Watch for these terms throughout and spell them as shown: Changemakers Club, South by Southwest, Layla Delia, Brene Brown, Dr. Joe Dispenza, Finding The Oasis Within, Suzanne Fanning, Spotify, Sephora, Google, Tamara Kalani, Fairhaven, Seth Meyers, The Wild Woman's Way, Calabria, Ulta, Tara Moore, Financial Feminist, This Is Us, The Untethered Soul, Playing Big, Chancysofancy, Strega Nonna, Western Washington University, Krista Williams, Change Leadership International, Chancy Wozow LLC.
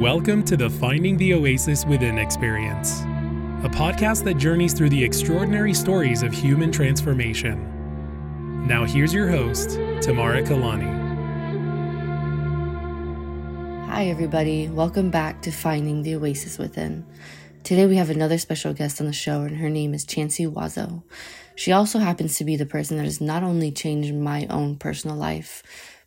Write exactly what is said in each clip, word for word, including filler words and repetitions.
Welcome to the Finding the Oasis Within experience, a podcast that journeys through the extraordinary stories of human transformation. Now here's your host, Tamara Kalani. Hi everybody, welcome back to Finding the Oasis Within. Today we have another special guest on the show, and her name is Chancy Wozow. She also happens to be the person that has not only changed my own personal life,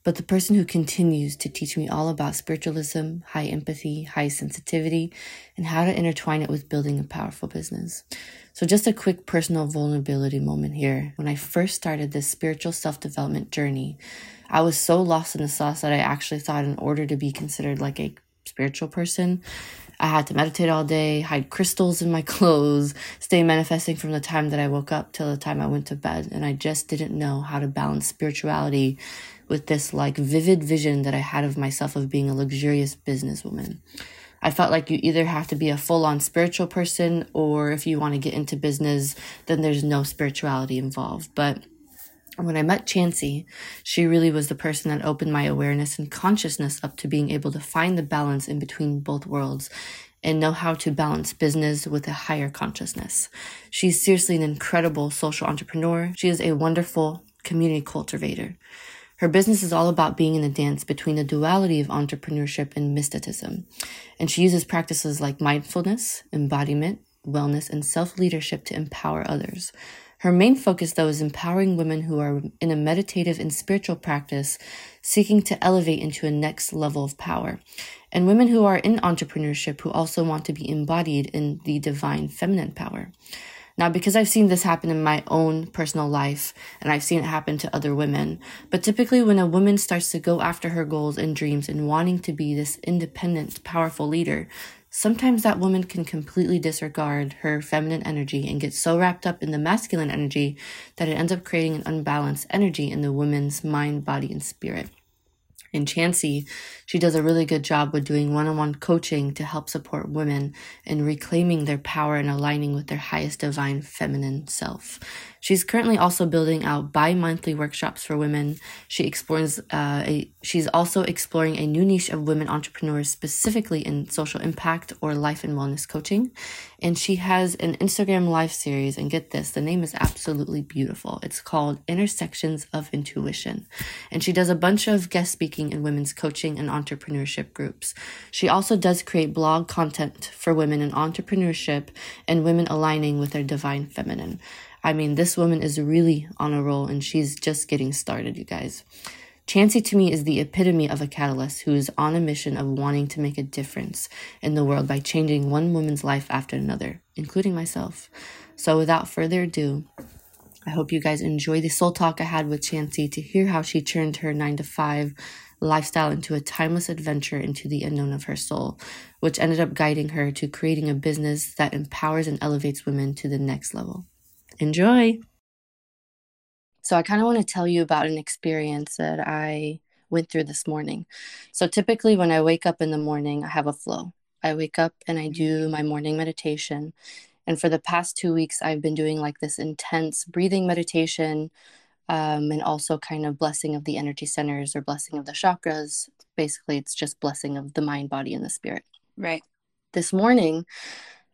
but the person who continues to teach me all about spiritualism, high empathy, high sensitivity, and how to intertwine it with building a powerful business. So just a quick personal vulnerability moment here. When I first started this spiritual self-development journey, I was so lost in the sauce that I actually thought in order to be considered like a spiritual person, I had to meditate all day, hide crystals in my clothes, stay manifesting from the time that I woke up till the time I went to bed. And I just didn't know how to balance spirituality with this like vivid vision that I had of myself of being a luxurious businesswoman. I felt like you either have to be a full-on spiritual person, or if you want to get into business, then there's no spirituality involved. But when I met Chancy, she really was the person that opened my awareness and consciousness up to being able to find the balance in between both worlds and know how to balance business with a higher consciousness. She's seriously an incredible social entrepreneur. She is a wonderful community cultivator. Her business is all about being in the dance between the duality of entrepreneurship and mysticism. And she uses practices like mindfulness, embodiment, wellness, and self-leadership to empower others. Her main focus, though, is empowering women who are in a meditative and spiritual practice, seeking to elevate into a next level of power, and women who are in entrepreneurship who also want to be embodied in the divine feminine power. Now, because I've seen this happen in my own personal life, and I've seen it happen to other women, but typically when a woman starts to go after her goals and dreams and wanting to be this independent, powerful leader, sometimes that woman can completely disregard her feminine energy and get so wrapped up in the masculine energy that it ends up creating an unbalanced energy in the woman's mind, body, and spirit. And Chancy, she does a really good job with doing one-on-one coaching to help support women in reclaiming their power and aligning with their highest divine feminine self. She's currently also building out bi-monthly workshops for women. She explores, uh, a, she's also exploring a new niche of women entrepreneurs, specifically in social impact or life and wellness coaching. And she has an Instagram live series, and get this, the name is absolutely beautiful. It's called Intersections of Intuition. And she does a bunch of guest speaking in women's coaching and entrepreneurship groups. She also does create blog content for women in entrepreneurship and women aligning with their divine feminine. I mean, this woman is really on a roll, and she's just getting started, you guys. Chancy, to me, is the epitome of a catalyst who is on a mission of wanting to make a difference in the world by changing one woman's life after another, including myself. So without further ado, I hope you guys enjoy the soul talk I had with Chancy to hear how she turned her nine to five lifestyle into a timeless adventure into the unknown of her soul, which ended up guiding her to creating a business that empowers and elevates women to the next level. Enjoy. So I kind of want to tell you about an experience that I went through this morning. So typically when I wake up in the morning, I have a flow. I wake up and I do my morning meditation. And for the past two weeks, I've been doing like this intense breathing meditation, um, and also kind of blessing of the energy centers or blessing of the chakras. Basically, it's just blessing of the mind, body, and the spirit. Right. This morning,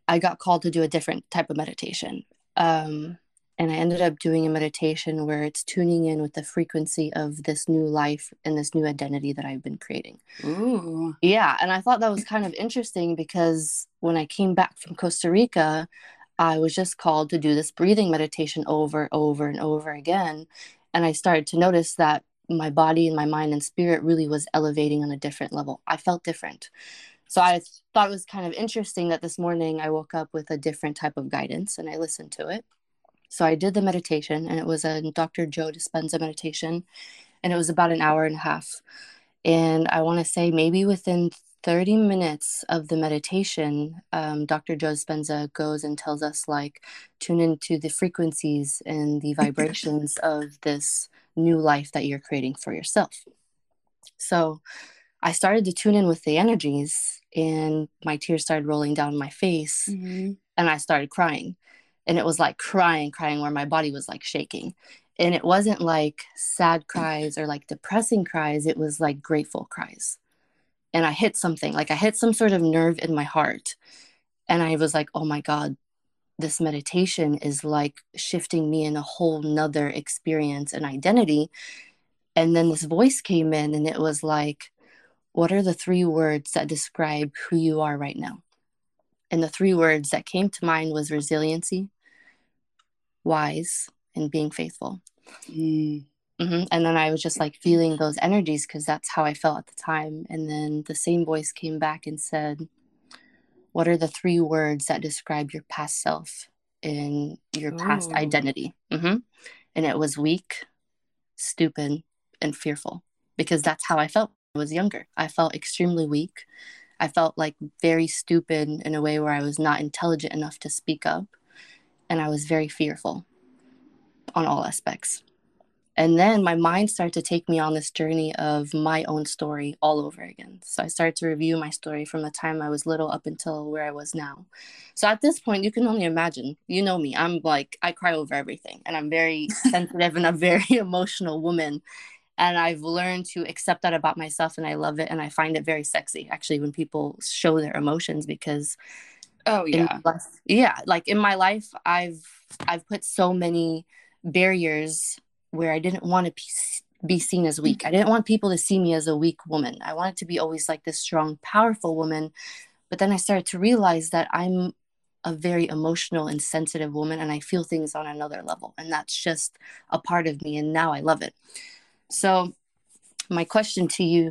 I got called to do a different type of meditation. Um, and I ended up doing a meditation where it's tuning in with the frequency of this new life and this new identity that I've been creating. Ooh. Yeah. And I thought that was kind of interesting because when I came back from Costa Rica, I was just called to do this breathing meditation over, over and over again. And I started to notice that my body and my mind and spirit really was elevating on a different level. I felt different. So I thought it was kind of interesting that this morning I woke up with a different type of guidance and I listened to it. So I did the meditation, and it was a Doctor Joe Dispenza meditation, and it was about an hour and a half. And I want to say maybe within thirty minutes of the meditation, um, Doctor Joe Dispenza goes and tells us like, tune into the frequencies and the vibrations of this new life that you're creating for yourself. So I started to tune in with the energies, and my tears started rolling down my face, mm-hmm. and I started crying. And it was like crying, crying where my body was like shaking. And it wasn't like sad cries or like depressing cries. It was like grateful cries. and I hit something, like I hit some sort of nerve in my heart. And I was like, oh my God, this meditation is like shifting me in a whole nother experience and identity. And then this voice came in and it was like, what are the three words that describe who you are right now? And the three words that came to mind was resiliency, wise, and being faithful. Mm. Mm-hmm. And then I was just like feeling those energies because that's how I felt at the time. And then the same voice came back and said, what are the three words that describe your past self and your Ooh. past identity? Mm-hmm. And it was weak, stupid, and fearful, because that's how I felt when I was younger. I felt extremely weak. I felt like very stupid in a way where I was not intelligent enough to speak up. And I was very fearful on all aspects. And then my mind started to take me on this journey of my own story all over again. So I started to review my story from the time I was little up until where I was now. So at this point, you can only imagine, you know me, I'm like, I cry over everything, and I'm very sensitive and a very emotional woman. And I've learned to accept that about myself, and I love it. And I find it very sexy, actually, when people show their emotions, because oh yeah, in, yeah, like in my life, I've I've put so many barriers where I didn't want to be seen as weak. I didn't want people to see me as a weak woman. I wanted to be always like this strong, powerful woman. But then I started to realize that I'm a very emotional and sensitive woman, and I feel things on another level. And that's just a part of me. And now I love it. So my question to you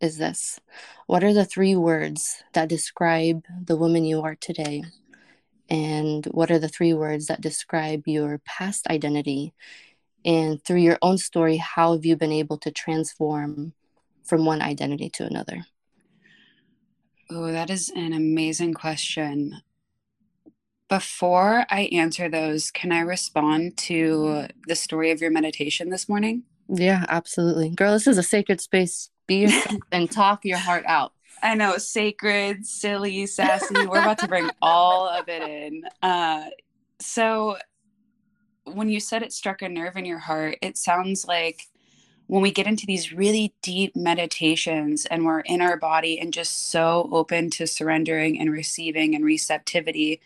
is this: what are the three words that describe the woman you are today? And what are the three words that describe your past identity? And through your own story, how have you been able to transform from one identity to another? Oh, that is an amazing question. Before I answer those, can I respond to the story of your meditation this morning? Yeah, absolutely. Girl, this is a sacred space. Be yourself and talk your heart out. I know, sacred, silly, sassy. We're about to bring all of it in. Uh, so... When you said it struck a nerve in your heart, it sounds like when we get into these really deep meditations and we're in our body and just so open to surrendering and receiving and receptivity,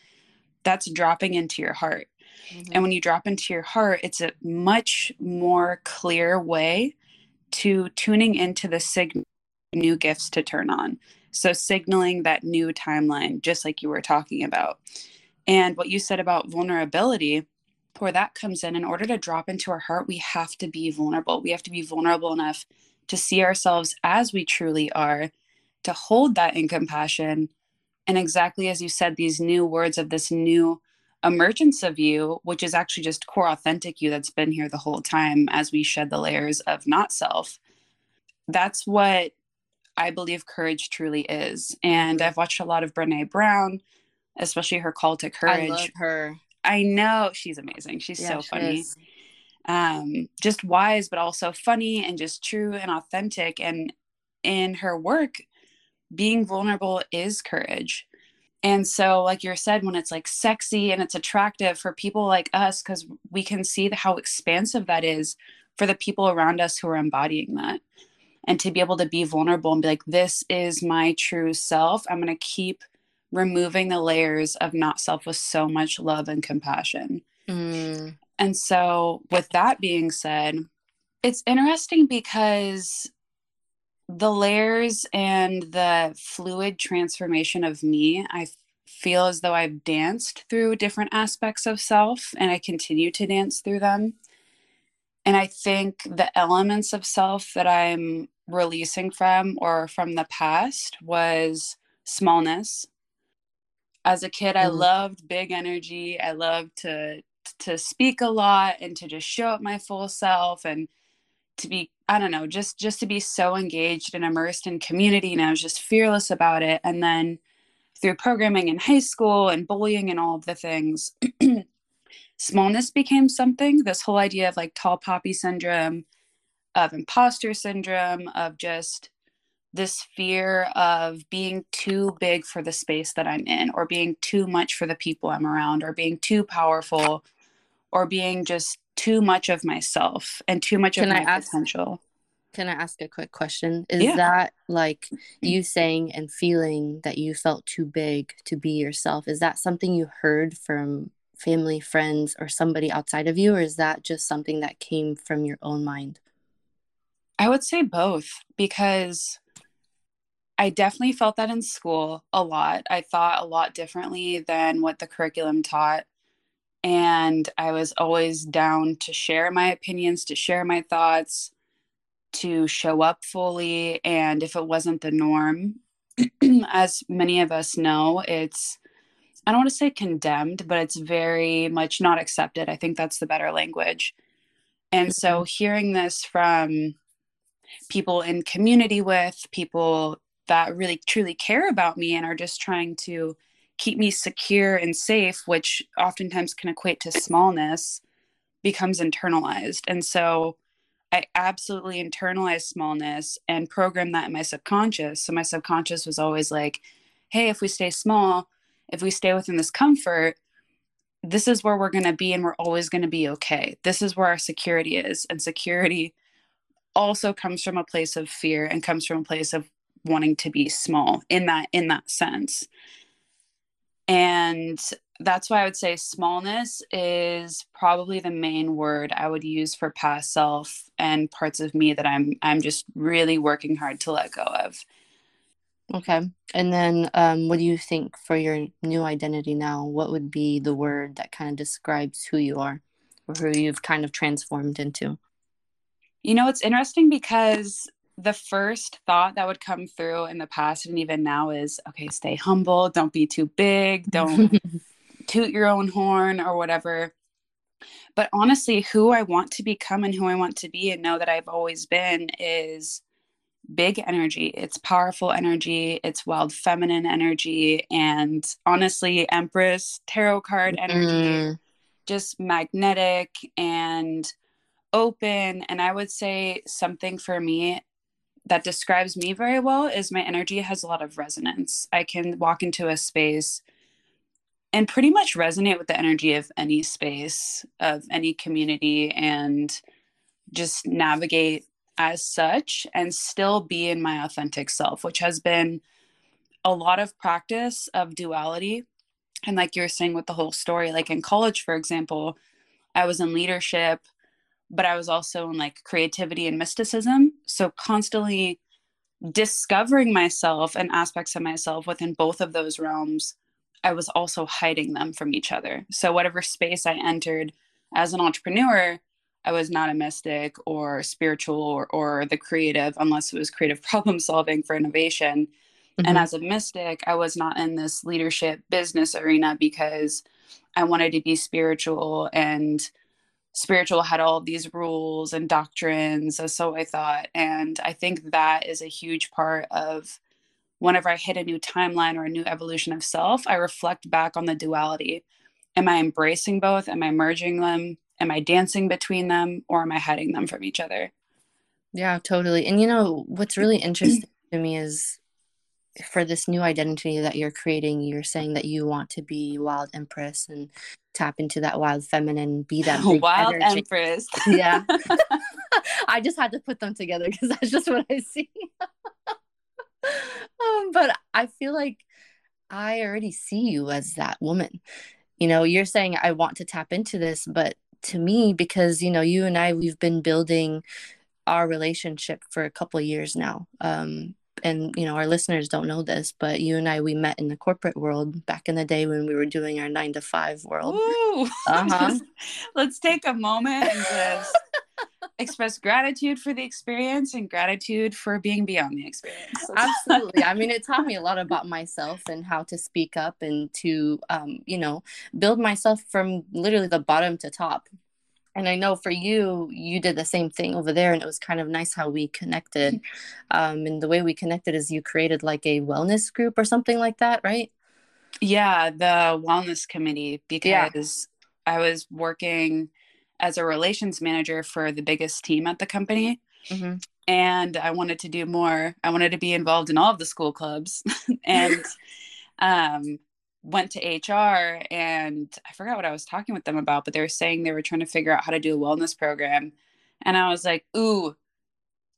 that's dropping into your heart. Mm-hmm. And when you drop into your heart, it's a much more clear way to tuning into the sig- new gifts to turn on. So signaling that new timeline, just like you were talking about. And what you said about vulnerability, where that comes in, in order to drop into our heart, we have to be vulnerable. We have to be vulnerable enough to see ourselves as we truly are, to hold that in compassion. And exactly as you said, these new words of this new emergence of you, which is actually just core authentic you that's been here the whole time as we shed the layers of not self. That's what I believe courage truly is. And I've watched a lot of Brene Brown, especially her call to courage. I love her. I know, she's amazing. She's yeah, so funny. She um, just wise, but also funny and just true and authentic. And in her work, being vulnerable is courage. And so like you said, when it's like sexy and it's attractive for people like us, because we can see how expansive that is for the people around us who are embodying that. And to be able to be vulnerable and be like, this is my true self. I'm going to keep removing the layers of not self with so much love and compassion. Mm. And so with that being said, it's interesting because the layers and the fluid transformation of me, I feel as though I've danced through different aspects of self, and I continue to dance through them. And I think the elements of self that I'm releasing from or from the past was smallness. As a kid, I loved big energy. I loved to to speak a lot and to just show up my full self and to be, I don't know, just, just to be so engaged and immersed in community. And I was just fearless about it. And then through programming in high school and bullying and all of the things, smallness became something, this whole idea of like tall poppy syndrome, of imposter syndrome, of just this fear of being too big for the space that I'm in, or being too much for the people I'm around, or being too powerful, or being just too much of myself and too much of my potential. Can I ask a quick question? Is yeah. that like you saying and feeling that you felt too big to be yourself? Is that something you heard from family, friends, or somebody outside of you? Or is that just something that came from your own mind? I would say both, because I definitely felt that in school a lot. I thought a lot differently than what the curriculum taught. And I was always down to share my opinions, to share my thoughts, to show up fully. And if it wasn't the norm, as many of us know, it's, I don't want to say condemned, but it's very much not accepted. I think that's the better language. And so hearing this from people in community with, people that really truly care about me and are just trying to keep me secure and safe, which oftentimes can equate to smallness, becomes internalized. And so I absolutely internalized smallness and programmed that in my subconscious. So my subconscious was always like, hey, if we stay small, if we stay within this comfort, this is where we're going to be, and we're always going to be okay. This is where our security is. And security also comes from a place of fear and comes from a place of wanting to be small in that, in that sense. And that's why I would say smallness is probably the main word I would use for past self and parts of me that I'm, I'm just really working hard to let go of. Okay. And then um, what do you think for your new identity now? What would be the word that kind of describes who you are or who you've kind of transformed into? You know, it's interesting because the first thought that would come through in the past and even now is, okay, stay humble. Don't be too big. Don't toot your own horn or whatever. But honestly, who I want to become and who I want to be and know that I've always been is big energy. It's powerful energy. It's wild feminine energy. And honestly, Empress tarot card energy, mm. just magnetic and open. And I would say something for me that describes me very well is my energy has a lot of resonance. I can walk into a space and pretty much resonate with the energy of any space, of any community, and just navigate as such and still be in my authentic self, which has been a lot of practice of duality. And like you were saying with the whole story, like in college, for example, I was in leadership, but I was also in like creativity and mysticism. So constantly discovering myself and aspects of myself within both of those realms, I was also hiding them from each other. So whatever space I entered as an entrepreneur, I was not a mystic or spiritual or, or the creative, unless it was creative problem solving for innovation. Mm-hmm. And as a mystic, I was not in this leadership business arena because I wanted to be spiritual, and spiritual had all these rules and doctrines, so I thought. And I think that is a huge part of whenever I hit a new timeline or a new evolution of self, I reflect back on the duality. Am I embracing both? Am I merging them? Am I dancing between them, or am I hiding them from each other? Yeah, totally. And you know, what's really interesting to me is for this new identity that you're creating, you're saying that you want to be wild empress and tap into that wild feminine, be that big wild energy. Empress. Yeah. I just had to put them together because that's just what I see. um, but I feel like I already see you as that woman. You know, you're saying I want to tap into this, but to me, because, you know, you and I, we've been building our relationship for a couple of years now. Um, and, you know, our listeners don't know this, but you and I, we met in the corporate world back in the day when we were doing our nine to five world. Ooh, uh-huh. just, let's take a moment and just express gratitude for the experience and gratitude for being beyond the experience. Absolutely. I mean, it taught me a lot about myself and how to speak up and to, um, you know, build myself from literally the bottom to top. And I know for you, you did the same thing over there, and it was kind of nice how we connected. Um, and the way we connected is you created like a wellness group or something like that, right? Yeah, the wellness committee, because yeah. I was working as a relations manager for the biggest team at the company. Mm-hmm. And I wanted to do more. I wanted to be involved in all of the school clubs and um went to H R, and I forgot what I was talking with them about, but they were saying they were trying to figure out how to do a wellness program. And I was like, ooh,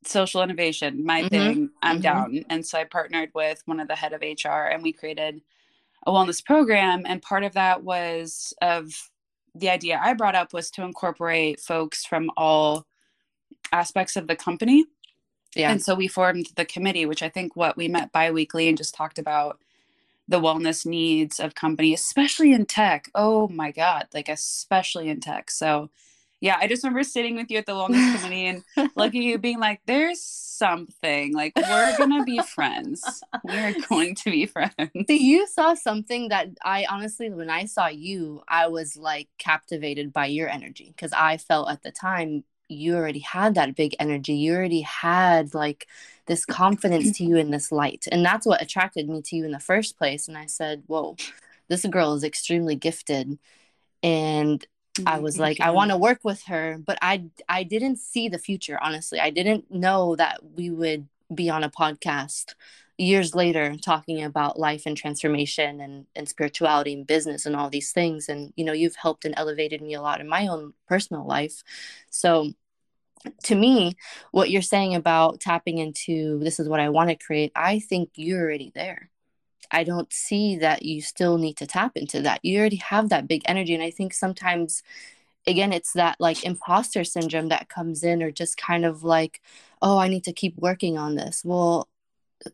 social innovation, my mm-hmm. thing, I'm mm-hmm. down. And so I partnered with one of the head of H R and we created a wellness program. And part of that was of the idea I brought up was to incorporate folks from all aspects of the company. Yeah. And so we formed the committee, which I think what we met biweekly and just talked about the wellness needs of company, especially in tech. Oh my God. Like, especially in tech. So yeah, I just remember sitting with you at the wellness committee and looking at you being like, there's something, like, we're going to be friends. We're going to be friends. So you saw something that I honestly, when I saw you, I was like captivated by your energy. Cause I felt at the time you already had that big energy. You already had like this confidence to you in this light. And that's what attracted me to you in the first place. And I said, whoa, this girl is extremely gifted. And I was like, yeah. I want to work with her, but I, I didn't see the future. Honestly, I didn't know that we would be on a podcast years later talking about life and transformation and, and spirituality and business and all these things. And, you know, you've helped and elevated me a lot in my own personal life. So to me, what you're saying about tapping into, this is what I want to create. I think you're already there. I don't see that you still need to tap into that. You already have that big energy. And I think sometimes, again, it's that like imposter syndrome that comes in, or just kind of like, oh, I need to keep working on this. Well,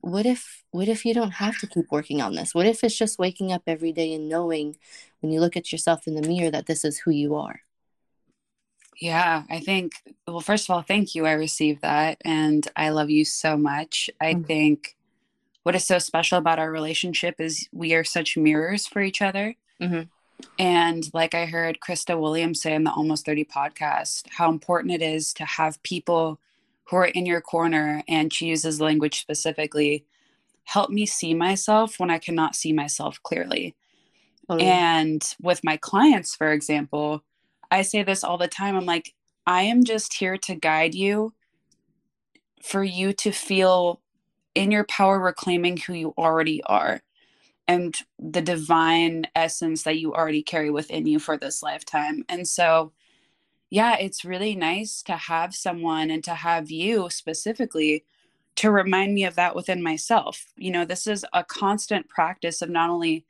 what if, what if you don't have to keep working on this? What if it's just waking up every day and knowing when you look at yourself in the mirror that this is who you are? Yeah, I think, well, first of all, thank you. I received that. And I love you so much. I mm-hmm. think what is so special about our relationship is we are such mirrors for each other. Mm-hmm. And like I heard Krista Williams say in the Almost thirty podcast, how important it is to have people who are in your corner. And she uses language specifically, help me see myself when I cannot see myself clearly. Oh. And with my clients, for example, I say this all the time. I'm like, I am just here to guide you for you to feel in your power, reclaiming who you already are and the divine essence that you already carry within you for this lifetime. And so, yeah, it's really nice to have someone and to have you specifically to remind me of that within myself. You know, this is a constant practice of not only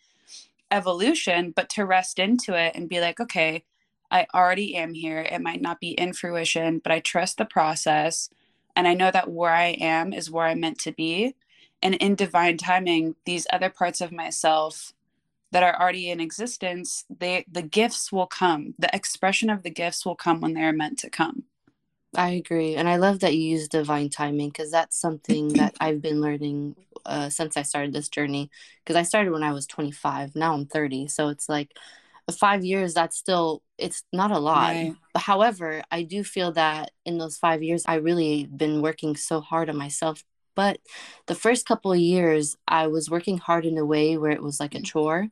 evolution, but to rest into it and be like, okay, I already am here. It might not be in fruition, but I trust the process. And I know that where I am is where I'm meant to be. And in divine timing, these other parts of myself that are already in existence, they, the gifts will come. The expression of the gifts will come when they're meant to come. I agree. And I love that you use divine timing, because that's something that I've been learning uh, since I started this journey. Because I started when I was twenty-five. Now I'm thirty. So it's like five years, that's still, it's not a lot. Right. However, I do feel that in those five years, I really been working so hard on myself. But the first couple of years, I was working hard in a way where it was like a chore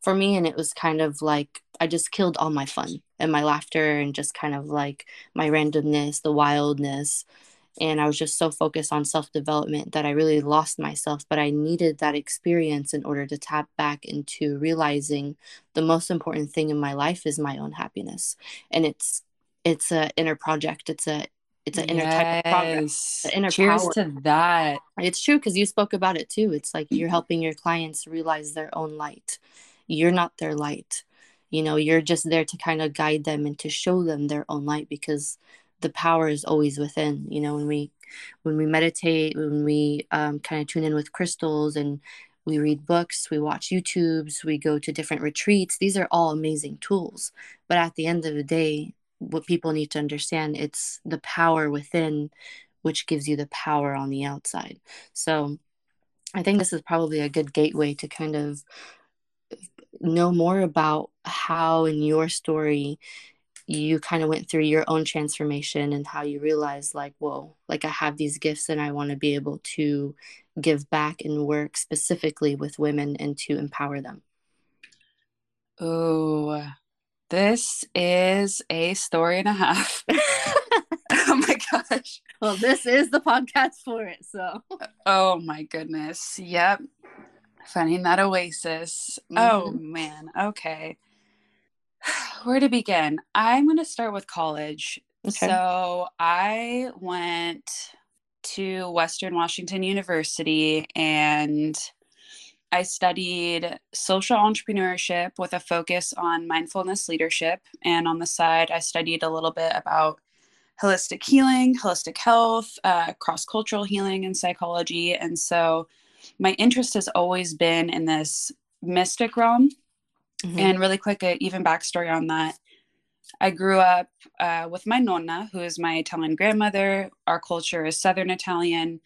for me. And it was kind of like, I just killed all my fun and my laughter and just kind of like my randomness, the wildness. And I was just so focused on self-development that I really lost myself. But I needed that experience in order to tap back into realizing the most important thing in my life is my own happiness. And it's it's an inner project. It's a it's an yes. inner type of progress. Inner Cheers power. to that. It's true, because you spoke about it too. It's like you're helping your clients realize their own light. You're not their light. You know, you're just there to kind of guide them and to show them their own light, because the power is always within. You know, when we, when we meditate, when we um, kind of tune in with crystals and we read books, we watch YouTubes, we go to different retreats. These are all amazing tools. But at the end of the day, what people need to understand, it's the power within, which gives you the power on the outside. So I think this is probably a good gateway to kind of know more about how in your story you kind of went through your own transformation and how you realized like, whoa, like I have these gifts and I want to be able to give back and work specifically with women and to empower them. Oh, this is a story and a half. Oh my gosh. Well, this is the podcast for it. So, oh my goodness. Yep. Finding that oasis. Mm-hmm. Oh man. Okay. Where to begin? I'm going to start with college. Okay. So I went to Western Washington University, and I studied social entrepreneurship with a focus on mindfulness leadership. And on the side, I studied a little bit about holistic healing, holistic health, uh, cross-cultural healing, and psychology. And so my interest has always been in this mystic realm. Mm-hmm. And really quick, uh, even backstory on that. I grew up uh, with my nonna, who is my Italian grandmother. Our culture is Southern Italian.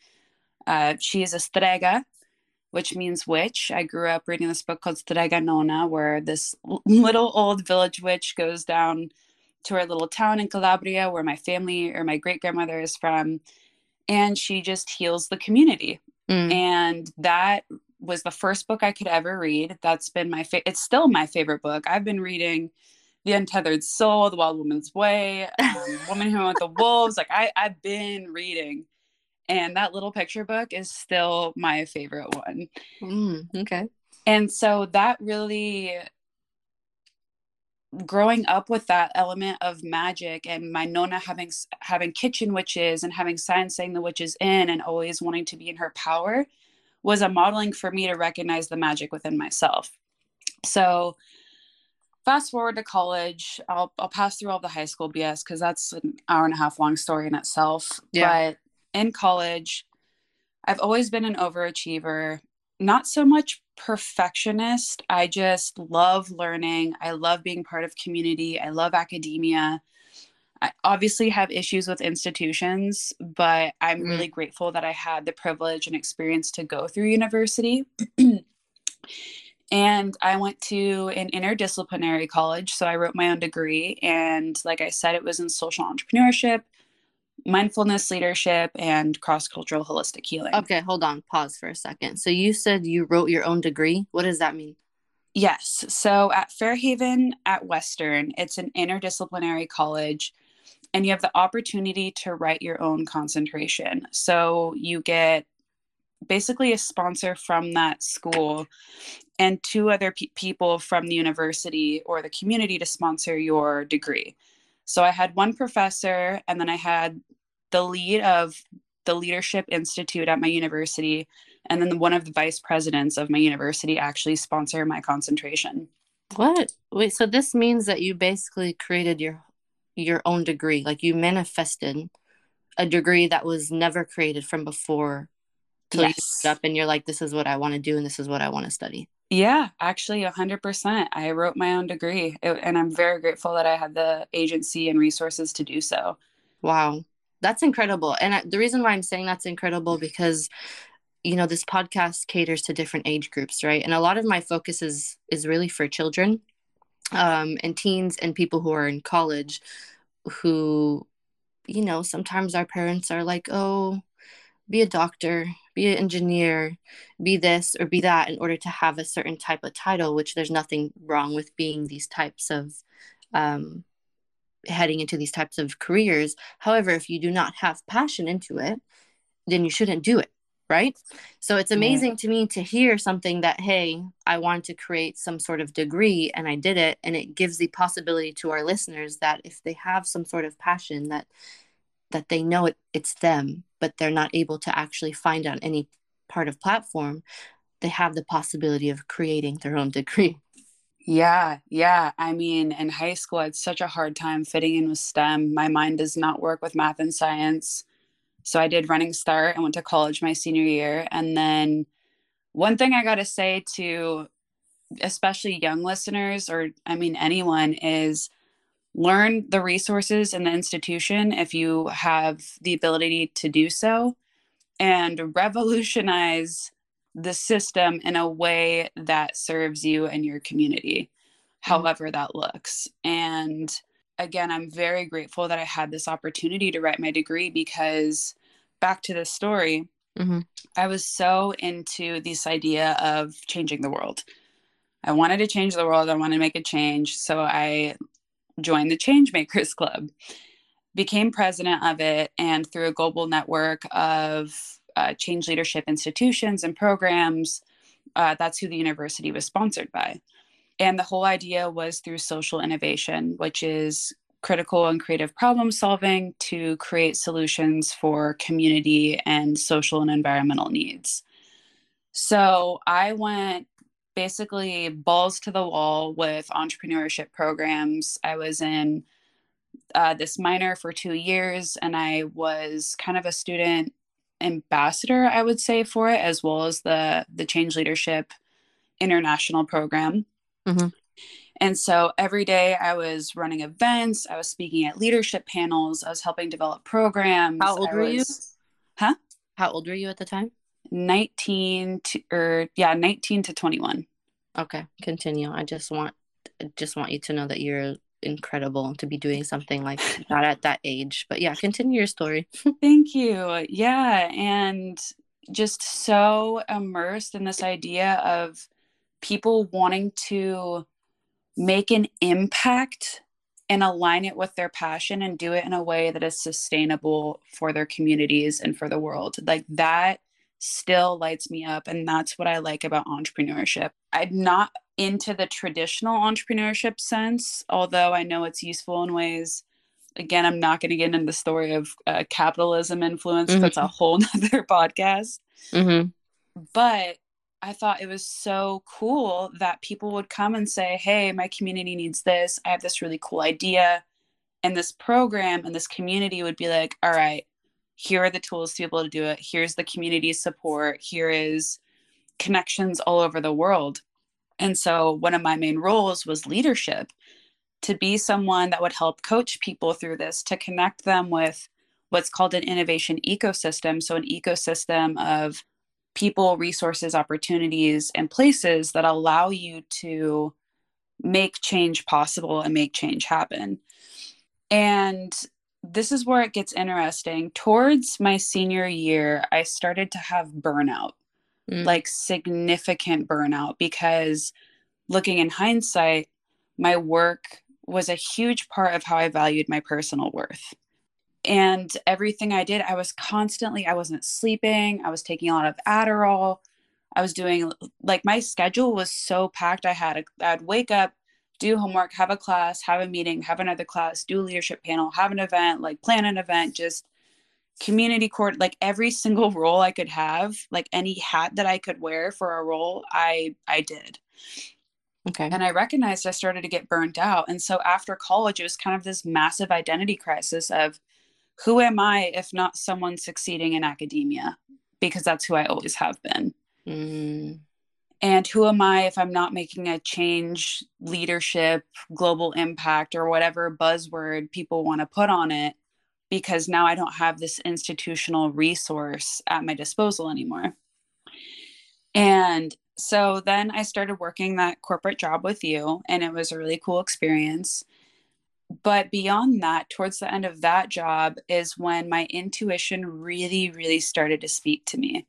Uh, she is a strega, which means witch. I grew up reading this book called Strega Nonna, where this little old village witch goes down to her little town in Calabria, where my family or my great-grandmother is from, and she just heals the community. Mm. And that was the first book I could ever read. That's been my favorite. It's still my favorite book. I've been reading The Untethered Soul, The Wild Woman's Way, um, Woman Who Ran With the Wolves. Like I, I've been reading, and that little picture book is still my favorite one. Mm, okay. And so that really, growing up with that element of magic, and my nonna having having kitchen witches and having signs saying the witch is in, and always wanting to be in her power, was a modeling for me to recognize the magic within myself. So fast forward to college, I'll I'll pass through all the high school B S because that's an hour and a half long story in itself. Yeah. But in college, I've always been an overachiever, not so much perfectionist. I just love learning. I love being part of community. I love academia. I obviously have issues with institutions, but I'm mm-hmm. really grateful that I had the privilege and experience to go through university. And I went to an interdisciplinary college, so I wrote my own degree. And like I said, it was in social entrepreneurship, mindfulness leadership, and cross-cultural holistic healing. Okay, hold on. Pause for a second. So you said you wrote your own degree. What does that mean? Yes. So at Fairhaven at Western, it's an interdisciplinary college, and you have the opportunity to write your own concentration. So you get basically a sponsor from that school and two other pe- people from the university or the community to sponsor your degree. So I had one professor, and then I had the lead of the Leadership Institute at my university, and then one of the vice presidents of my university actually sponsor my concentration. What? Wait, so this means that you basically created your your own degree, like you manifested a degree that was never created from before. Yes. You up and you're like, this is what I want to do, and this is what I want to study. Yeah, actually, one hundred percent. I wrote my own degree, it, and I'm very grateful that I had the agency and resources to do so. Wow, that's incredible. And I, the reason why I'm saying that's incredible because, you know, this podcast caters to different age groups, right? And a lot of my focus is is really for children um, and teens and people who are in college who, you know, sometimes our parents are like, oh, be a doctor, be an engineer, be this or be that in order to have a certain type of title, which there's nothing wrong with being these types of, um, heading into these types of careers. However, if you do not have passion into it, then you shouldn't do it, right? So it's amazing yeah. to me to hear something that, hey, I want to create some sort of degree and I did it. And it gives the possibility to our listeners that if they have some sort of passion that that they know it, it's them, but they're not able to actually find on any part of platform, they have the possibility of creating their own degree. Yeah, yeah. I mean, in high school, I had such a hard time fitting in with STEM. My mind does not work with math and science. So I did Running Start. I went to college my senior year. And then one thing I got to say to especially young listeners, or I mean, anyone, is learn the resources in the institution if you have the ability to do so, and revolutionize the system in a way that serves you and your community, however that looks. And again, I'm very grateful that I had this opportunity to write my degree because, back to the story, mm-hmm. I was so into this idea of changing the world. I wanted to change the world. I wanted to make a change. So I joined the Changemakers Club, became president of it, and through a global network of uh, change leadership institutions and programs, uh, that's who the university was sponsored by. And the whole idea was through social innovation, which is critical and creative problem solving to create solutions for community and social and environmental needs. So I went basically balls to the wall with entrepreneurship programs. I was in uh, this minor for two years and I was kind of a student ambassador, I would say, for it, as well as the, the Change Leadership International program. Mm-hmm. And so every day I was running events, I was speaking at leadership panels, I was helping develop programs. How old I were was, you? Huh? How old were you at the time? nineteen to, or yeah, nineteen to twenty-one. Okay. Continue. I just want, I just want you to know that you're incredible to be doing something like that at that age, but yeah, continue your story. Thank you. Yeah. And just so immersed in this idea of people wanting to make an impact and align it with their passion and do it in a way that is sustainable for their communities and for the world. Like that still lights me up. And that's what I like about entrepreneurship. I'm not into the traditional entrepreneurship sense, although I know it's useful in ways. Again, I'm not going to get into the story of uh, capitalism influence. Mm-hmm. That's a whole nother podcast. Mm-hmm. But I thought it was so cool that people would come and say, hey, my community needs this. I have this really cool idea. And this program and this community would be like, all right, here are the tools to be able to do it. Here's the community support. Here is connections all over the world. And so one of my main roles was leadership, to be someone that would help coach people through this, to connect them with what's called an innovation ecosystem. So an ecosystem of people, resources, opportunities, and places that allow you to make change possible and make change happen. And this is where it gets interesting. Towards my senior year, I started to have burnout, mm. like significant burnout, because looking in hindsight, my work was a huge part of how I valued my personal worth. And everything I did, I was constantly, I wasn't sleeping. I was taking a lot of Adderall. I was doing, like, my schedule was so packed. I had, a, I'd wake up, do homework, have a class, have a meeting, have another class, do a leadership panel, have an event, like plan an event, just community court, like every single role I could have, like any hat that I could wear for a role, I, I did. Okay. And I recognized I started to get burnt out. And so after college, it was kind of this massive identity crisis of, who am I if not someone succeeding in academia? Because that's who I always have been. Mm. And who am I if I'm not making a change, leadership, global impact, or whatever buzzword people want to put on it? Because now I don't have this institutional resource at my disposal anymore. And so then I started working that corporate job with you, and it was a really cool experience. But beyond that, towards the end of that job is when my intuition really, really started to speak to me.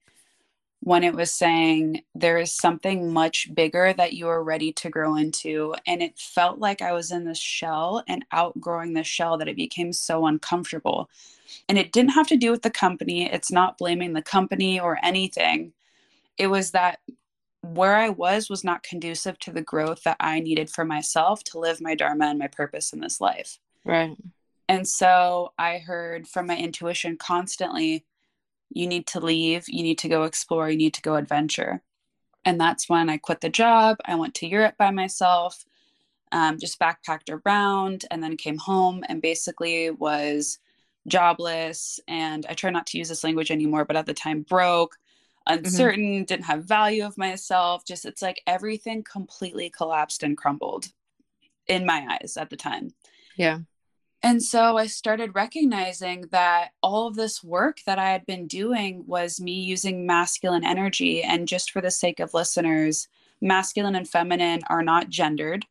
When it was saying, there is something much bigger that you are ready to grow into. And it felt like I was in this shell and outgrowing the shell that it became so uncomfortable. And it didn't have to do with the company. It's not blaming the company or anything. It was that where I was was not conducive to the growth that I needed for myself to live my dharma and my purpose in this life. Right. And so I heard from my intuition constantly, you need to leave, you need to go explore, you need to go adventure. And that's when I quit the job. I went to Europe by myself, um, just backpacked around, and then came home and basically was jobless. And I try not to use this language anymore, but at the time broke, uncertain, mm-hmm. didn't have value of myself. Just, it's like everything completely collapsed and crumbled in my eyes at the time. Yeah. And so I started recognizing that all of this work that I had been doing was me using masculine energy. And just for the sake of listeners, masculine and feminine are not gendered.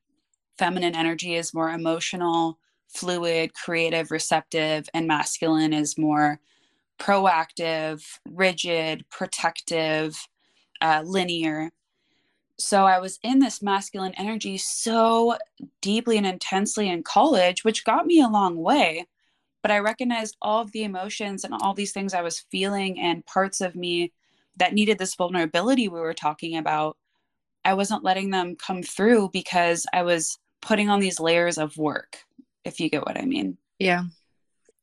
Feminine energy is more emotional, fluid, creative, receptive, and masculine is more proactive, rigid, protective, uh, linear. So I was in this masculine energy so deeply and intensely in college, which got me a long way. But I recognized all of the emotions and all these things I was feeling and parts of me that needed this vulnerability we were talking about. I wasn't letting them come through because I was putting on these layers of work if you get what I mean. Yeah.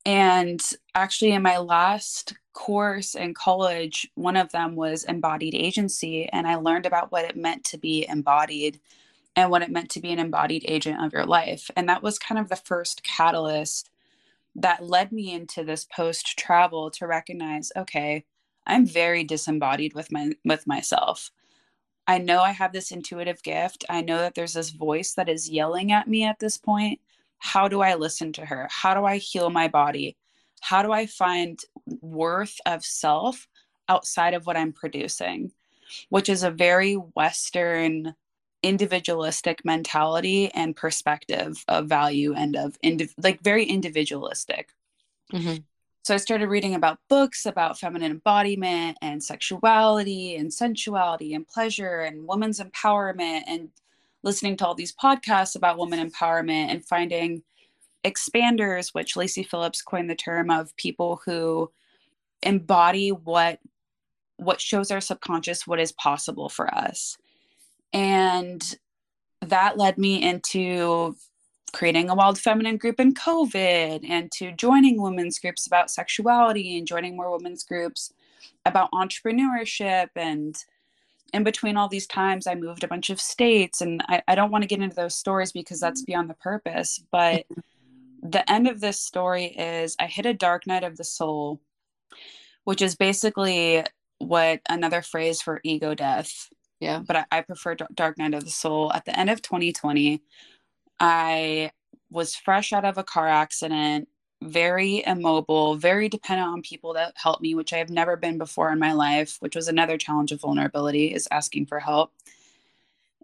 And actually in my last course in college, one of them was embodied agency. And I learned about what it meant to be embodied and what it meant to be an embodied agent of your life. And that was kind of the first catalyst that led me into this post travel to recognize, okay, I'm very disembodied with my, with myself. I know I have this intuitive gift. I know that there's this voice that is yelling at me at this point. How do I listen to her? How do I heal my body? How do I find worth of self outside of what I'm producing? Which is a very Western individualistic mentality and perspective of value and of indiv- like very individualistic. Mm-hmm. So I started reading about books about feminine embodiment and sexuality and sensuality and pleasure and women's empowerment, and listening to all these podcasts about women empowerment and finding expanders, which Lacey Phillips coined the term of people who embody what, what shows our subconscious what is possible for us. And that led me into creating a Wild Feminine group in COVID, and to joining women's groups about sexuality and joining more women's groups about entrepreneurship. And in between all these times, I moved a bunch of states, and I, I don't want to get into those stories because that's beyond the purpose. But the end of this story is I hit a dark night of the soul, which is basically what another phrase for ego death. Yeah. But I, I prefer dark night of the soul. At the end of twenty twenty, I was fresh out of a car accident, very immobile, very dependent on people that helped me, which I have never been before in my life, which was another challenge of vulnerability, is asking for help.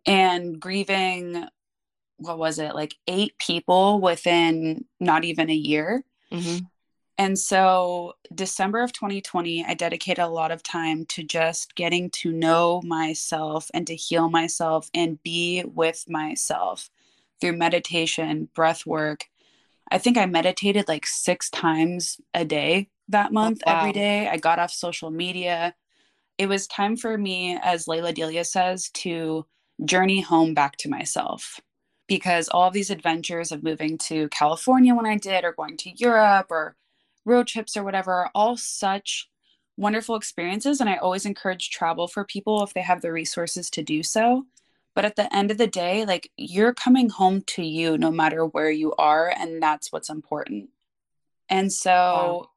And grieving, what was it, like eight people within not even a year. Mm-hmm. And so December of twenty twenty, I dedicated a lot of time to just getting to know myself and to heal myself and be with myself through meditation, breath work. I think I meditated like six times a day that month. Oh, wow. Every day. I got off social media. It was time for me, as Layla Delia says, to journey home back to myself. Because all these adventures of moving to California when I did, or going to Europe, or road trips or whatever, are all such wonderful experiences. And I always encourage travel for people if they have the resources to do so. But at the end of the day, like, you're coming home to you no matter where you are. And that's what's important. And so wow.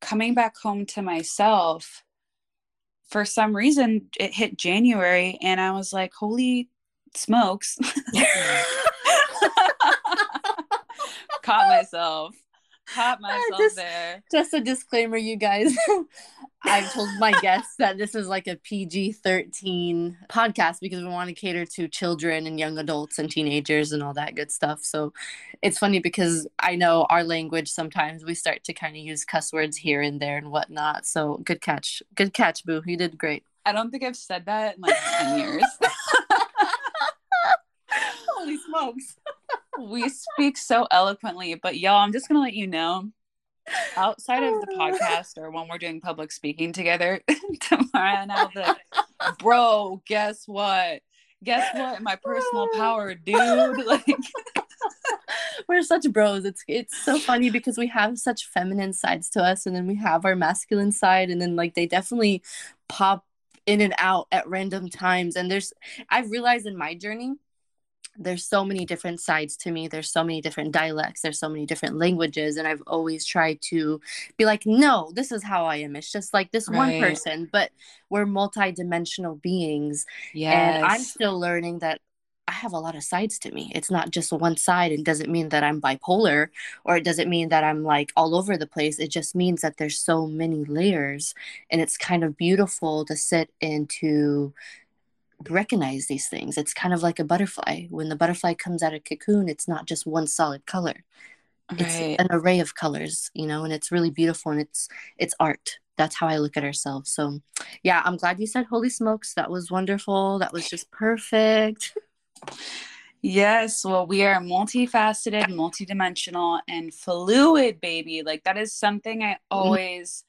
coming back home to myself, for some reason, it hit January and I was like, holy smokes. Caught myself. Caught myself just, there. Just a disclaimer, you guys. I've told my guests that this is like a P G thirteen podcast because we want to cater to children and young adults and teenagers and all that good stuff. So it's funny because I know our language, sometimes we start to kind of use cuss words here and there and whatnot. So good catch. Good catch, boo. You did great. I don't think I've said that in like ten years. Holy smokes. We speak so eloquently, but y'all, I'm just going to let you know, outside of the podcast or when we're doing public speaking together, Tamara and I'll be like, bro, guess what? Guess what? My personal power, dude. Like, we're such bros. It's it's so funny because we have such feminine sides to us, and then we have our masculine side, and then like they definitely pop in and out at random times. And there's, I've realized in my journey, there's so many different sides to me. There's so many different dialects. There's so many different languages. And I've always tried to be like, no, this is how I am. It's just like this right. one person, but we're multidimensional beings. Yes. And I'm still learning that I have a lot of sides to me. It's not just one side, and doesn't mean that I'm bipolar, or it doesn't mean that I'm like all over the place. It just means that there's so many layers, and it's kind of beautiful to sit into recognize these things. It's kind of like a butterfly. When the butterfly comes out of cocoon, it's not just one solid color. Right. It's an array of colors, you know, and it's really beautiful, and it's it's art. That's how I look at ourselves. So yeah, I'm glad you said holy smokes. That was wonderful. That was just perfect. Yes. Well, we are multifaceted, multidimensional, and fluid, baby. Like, that is something I always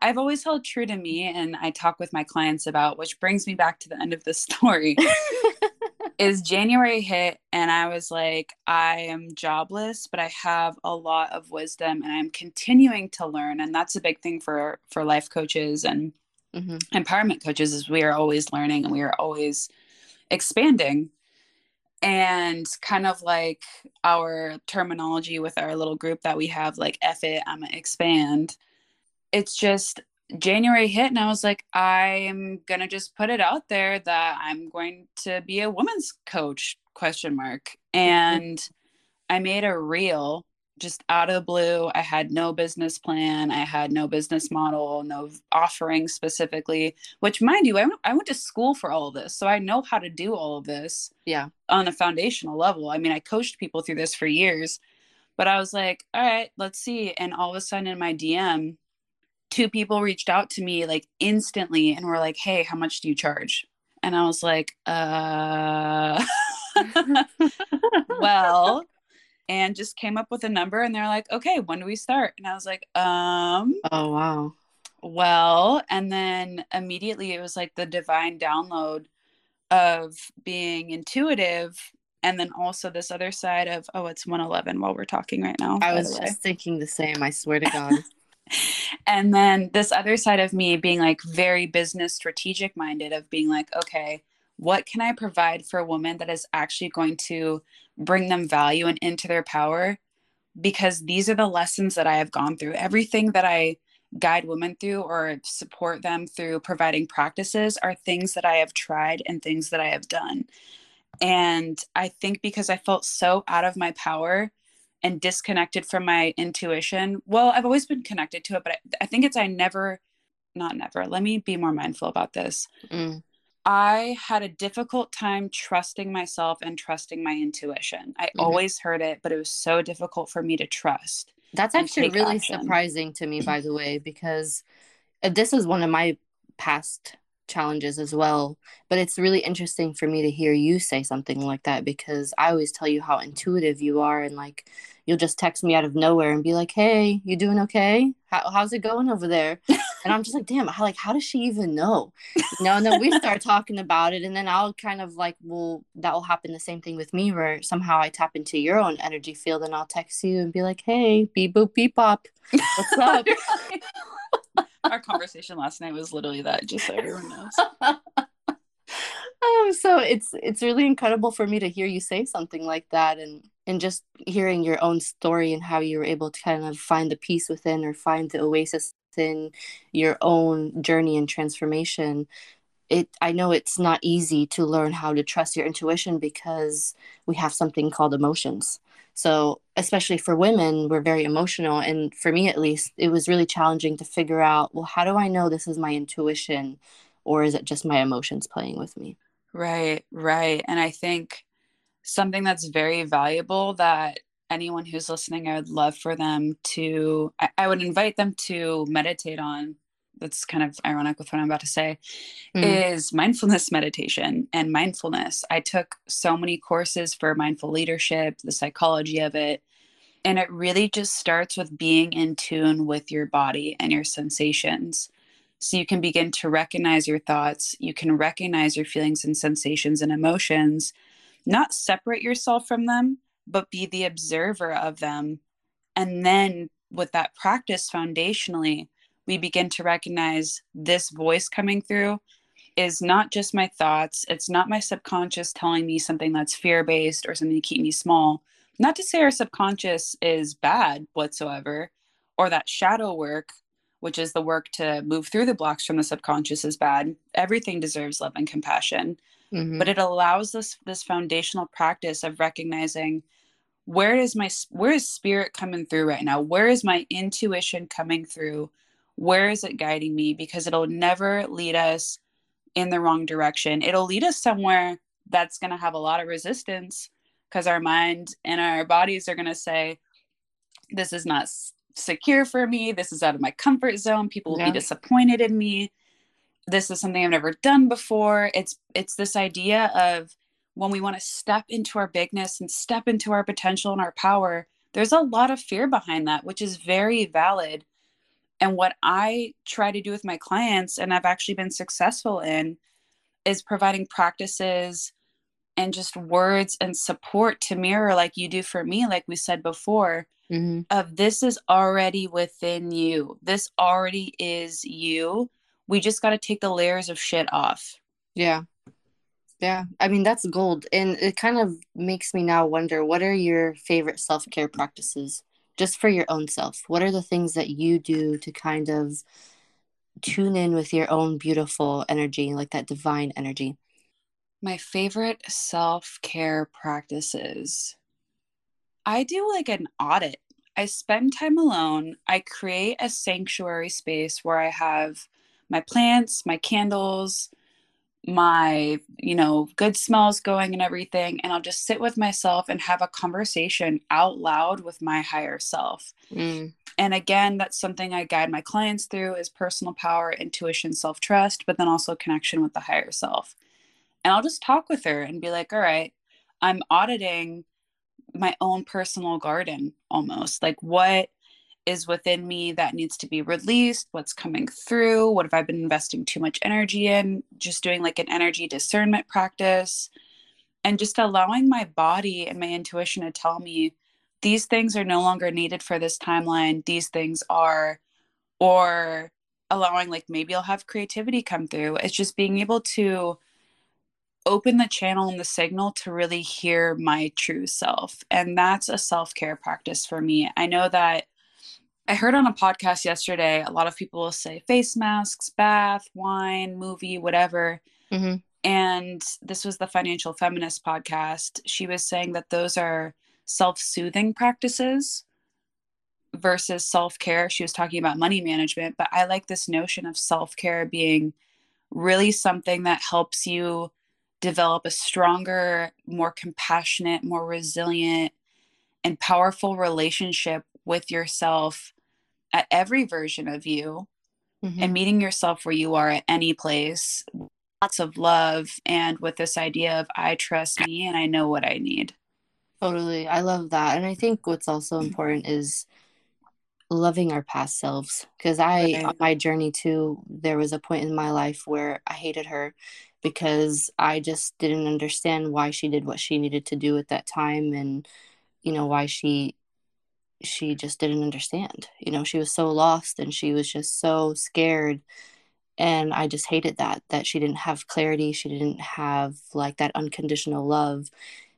I've always held true to me, and I talk with my clients about, which brings me back to the end of the story, is January hit and I was like, I am jobless, but I have a lot of wisdom and I'm continuing to learn. And that's a big thing for, for life coaches and mm-hmm. empowerment coaches is we are always learning and we are always expanding. And kind of like our terminology with our little group that we have, like, F it, I'm gonna expand. It's just January hit and I was like, I'm going to just put it out there that I'm going to be a woman's coach, question mark. And I made a reel just out of the blue. I had no business plan. I had no business model, no offering specifically, which, mind you, I, I went to school for all of this. So I know how to do all of this. Yeah. On a foundational level. I mean, I coached people through this for years, but I was like, all right, let's see. And all of a sudden in my D M, two people reached out to me like instantly and were like, hey, how much do you charge? And I was like, uh, well, and just came up with a number and they're like, okay, when do we start? And I was like, um, oh, wow. Well, and then immediately it was like the divine download of being intuitive. And then also this other side of, oh, it's one eleven while we're talking right now. I was just thinking the same. I swear to God. And then this other side of me being like very business strategic minded of being like, okay, what can I provide for a woman that is actually going to bring them value and into their power? Because these are the lessons that I have gone through. Everything that I guide women through or support them through providing practices are things that I have tried and things that I have done. And I think because I felt so out of my power and disconnected from my intuition. Well, I've always been connected to it, but I, I think it's, I never, not never, let me be more mindful about this. Mm. I had a difficult time trusting myself and trusting my intuition. I mm-hmm. always heard it, but it was so difficult for me to trust. That's actually really action. surprising to me, by the way, because this is one of my past challenges as well. But it's really interesting for me to hear you say something like that, because I always tell you how intuitive you are, and like you'll just text me out of nowhere and be like, hey, you doing okay? How, how's it going over there? And I'm just like, damn, how, like how does she even know? You know, and then we start talking about it, and then I'll kind of like, well, that'll happen the same thing with me where somehow I tap into your own energy field and I'll text you and be like, hey, beep boop beep bop, what's up? Our conversation last night was literally that, just so everyone knows. Oh, so it's it's really incredible for me to hear you say something like that, and and just hearing your own story and how you were able to kind of find the peace within or find the oasis within your own journey and transformation. It, I know it's not easy to learn how to trust your intuition because we have something called emotions. So especially for women, we're very emotional. And for me, at least, it was really challenging to figure out, well, how do I know this is my intuition or is it just my emotions playing with me? Right, right. And I think something that's very valuable that anyone who's listening, I would love for them to, I, I would invite them to meditate on. That's kind of ironic with what I'm about to say, mm. is mindfulness meditation and mindfulness. I took so many courses for mindful leadership, the psychology of it. And it really just starts with being in tune with your body and your sensations. So you can begin to recognize your thoughts. You can recognize your feelings and sensations and emotions, not separate yourself from them, but be the observer of them. And then with that practice foundationally, we begin to recognize this voice coming through is not just my thoughts. It's not my subconscious telling me something that's fear-based or something to keep me small. Not to say our subconscious is bad whatsoever, or that shadow work, which is the work to move through the blocks from the subconscious, is bad. Everything deserves love and compassion. Mm-hmm. But it allows us this foundational practice of recognizing, where is my, where is spirit coming through right now? Where is my intuition coming through? Where is it guiding me? Because it'll never lead us in the wrong direction. It'll lead us somewhere that's going to have a lot of resistance because our mind and our bodies are going to say, this is not s- secure for me. This is out of my comfort zone. People will yeah. be disappointed in me. This is something I've never done before. It's, it's this idea of when we want to step into our bigness and step into our potential and our power, there's a lot of fear behind that, which is very valid. And what I try to do with my clients, and I've actually been successful in, is providing practices and just words and support to mirror, like you do for me, like we said before, mm-hmm. of this is already within you. This already is you. We just got to take the layers of shit off. Yeah. Yeah. I mean, that's gold. And it kind of makes me now wonder, what are your favorite self-care practices just for your own self? What are the things that you do to kind of tune in with your own beautiful energy, like that divine energy? My favorite self-care practices. I do like an audit. I spend time alone. I create a sanctuary space where I have my plants, my candles, my, you know, good smells going and everything. And I'll just sit with myself and have a conversation out loud with my higher self. Mm. And again, that's something I guide my clients through, is personal power, intuition, self-trust, but then also connection with the higher self. And I'll just talk with her and be like, all right, I'm auditing my own personal garden almost. Like, what is within me that needs to be released? What's coming through? What have I been investing too much energy in? Just doing like an energy discernment practice and just allowing my body and my intuition to tell me these things are no longer needed for this timeline. These things are, or allowing, like, maybe I'll have creativity come through. It's just being able to open the channel and the signal to really hear my true self. And that's a self-care practice for me. I know that I heard on a podcast yesterday, a lot of people will say face masks, bath, wine, movie, whatever. Mm-hmm. And this was the Financial Feminist podcast. She was saying that those are self-soothing practices versus self-care. She was talking about money management, but I like this notion of self-care being really something that helps you develop a stronger, more compassionate, more resilient, and powerful relationship with yourself at every version of you, mm-hmm. and meeting yourself where you are at any place, lots of love, and with this idea of I trust me and I know what I need. Totally. I love that. And I think what's also important is loving our past selves, because I, okay. on my journey too, there was a point in my life where I hated her because I just didn't understand why she did what she needed to do at that time, and, you know, why she she just didn't understand. You know, she was so lost and she was just so scared, and I just hated that that she didn't have clarity, she didn't have like that unconditional love.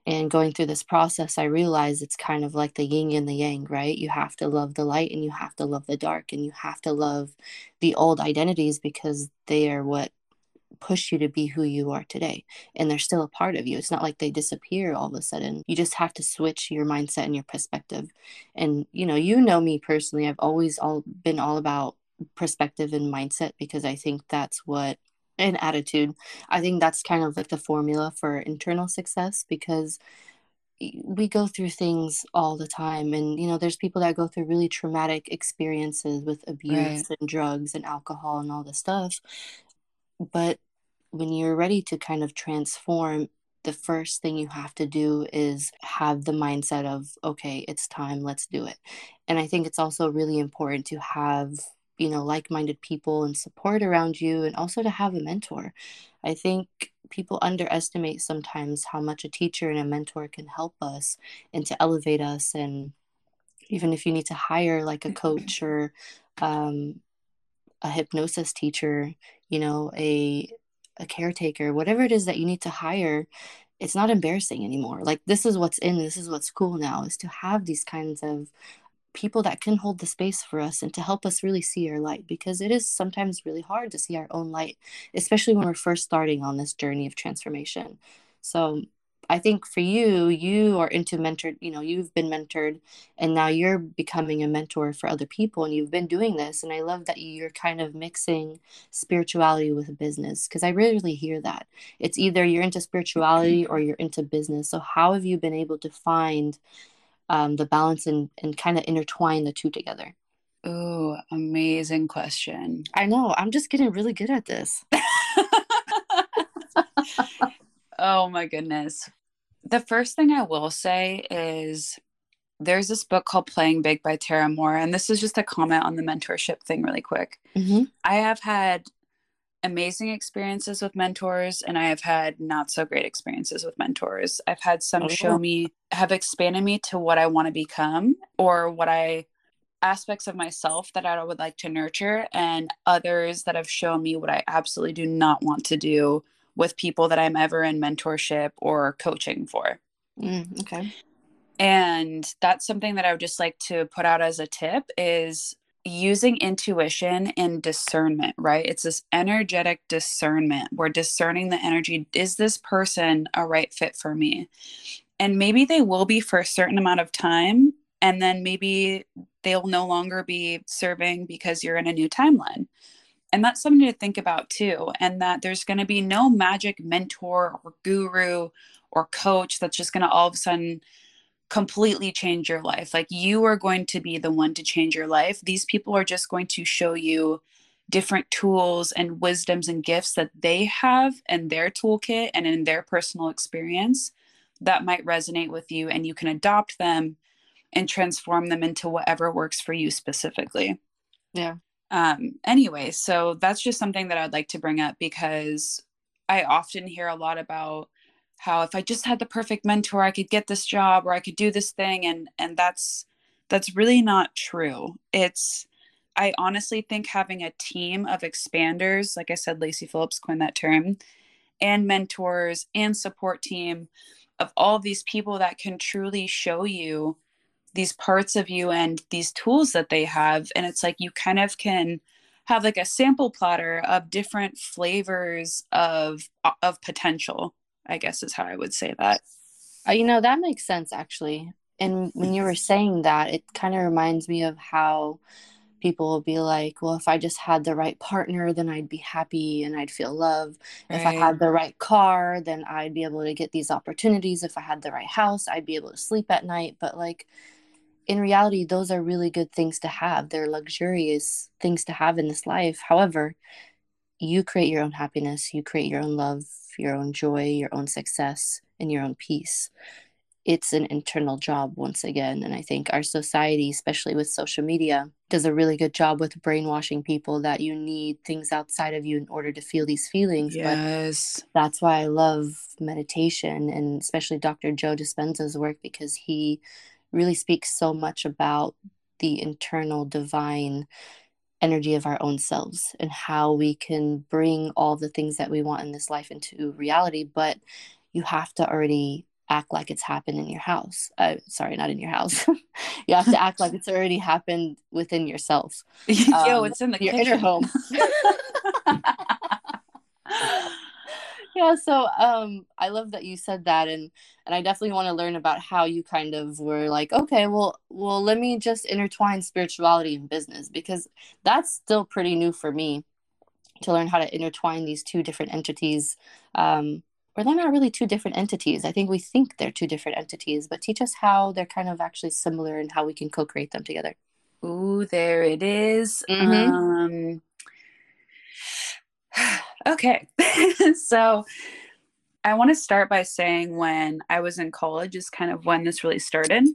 And going through this process, I realized it's kind of like the yin and the yang, right? You have to love the light and you have to love the dark, and you have to love the old identities because they are what push you to be who you are today. And they're still a part of you. It's not like they disappear all of a sudden. You just have to switch your mindset and your perspective. And, you know, you know me personally, I've always all been all about perspective and mindset, because I think that's what and attitude. I think that's kind of like the formula for internal success, because we go through things all the time. And, you know, there's people that go through really traumatic experiences with abuse, right. and drugs and alcohol and all this stuff. But when you're ready to kind of transform, the first thing you have to do is have the mindset of, okay, it's time, let's do it. And I think it's also really important to have, you know, like-minded people and support around you, and also to have a mentor. I think people underestimate sometimes how much a teacher and a mentor can help us and to elevate us. And even if you need to hire like a coach or um, a hypnosis teacher, you know, a a caretaker, whatever it is that you need to hire, it's not embarrassing anymore. Like, this is what's in, this is what's cool now, is to have these kinds of people that can hold the space for us and to help us really see our light, because it is sometimes really hard to see our own light, especially when we're first starting on this journey of transformation. So I think for you, you are into mentored, you know, you've been mentored, and now you're becoming a mentor for other people, and you've been doing this. And I love that you're kind of mixing spirituality with business, because I rarely hear that. It's either you're into spirituality or you're into business. So how have you been able to find Um, the balance and, and kind of intertwine the two together? Ooh, amazing question. I know. I'm just getting really good at this. Oh my goodness. The first thing I will say is there's this book called Playing Big by Tara Moore. And this is just a comment on the mentorship thing really quick. Mm-hmm. I have had amazing experiences with mentors, and I have had not so great experiences with mentors. I've had some oh. show me, have expanded me to what I want to become, or what I, aspects of myself that I would like to nurture, and others that have shown me what I absolutely do not want to do with people that I'm ever in mentorship or coaching for. Mm, okay. And that's something that I would just like to put out as a tip, is using intuition and discernment, right? It's this energetic discernment. We're discerning the energy. Is this person a right fit for me? And maybe they will be for a certain amount of time, and then maybe they'll no longer be serving because you're in a new timeline. And that's something to think about too. And that there's going to be no magic mentor or guru or coach that's just going to all of a sudden completely change your life. Like, you are going to be the one to change your life. These people are just going to show you different tools and wisdoms and gifts that they have in their toolkit and in their personal experience that might resonate with you, and you can adopt them and transform them into whatever works for you specifically. Yeah. Um, anyway, so that's just something that I'd like to bring up, because I often hear a lot about how if I just had the perfect mentor, I could get this job, or I could do this thing. And, and that's, that's really not true. It's, I honestly think having a team of expanders, like I said, Lacey Phillips coined that term, and mentors and support team of all these people that can truly show you these parts of you and these tools that they have. And it's like, you kind of can have like a sample platter of different flavors of, of potential, I guess is how I would say that. Oh, you know, that makes sense actually. And when you were saying that, it kind of reminds me of how people will be like, well, if I just had the right partner, then I'd be happy and I'd feel love. Right. If I had the right car, then I'd be able to get these opportunities. If I had the right house, I'd be able to sleep at night. But like, in reality, those are really good things to have. They're luxurious things to have in this life. However, you create your own happiness, you create your own love, your own joy, your own success, and your own peace. It's an internal job once again. And I think our society, especially with social media, does a really good job with brainwashing people that you need things outside of you in order to feel these feelings. Yes. But that's why I love meditation, and especially Doctor Joe Dispenza's work, because he really speaks so much about the internal divine energy of our own selves and how we can bring all the things that we want in this life into reality. But you have to already act like it's happened in your house. Uh, sorry, not in your house. You have to act like it's already happened within yourself. Um, Yo, it's in the your inner home. Yeah, so um, I love that you said that, and and I definitely want to learn about how you kind of were like, okay, well, well, let me just intertwine spirituality and business, because that's still pretty new for me to learn how to intertwine these two different entities. Um, or they're not really two different entities. I think we think they're two different entities, but teach us how they're kind of actually similar and how we can co-create them together. Ooh, there it is. Mm-hmm. Um, okay. So I want to start by saying when I was in college is kind of when this really started,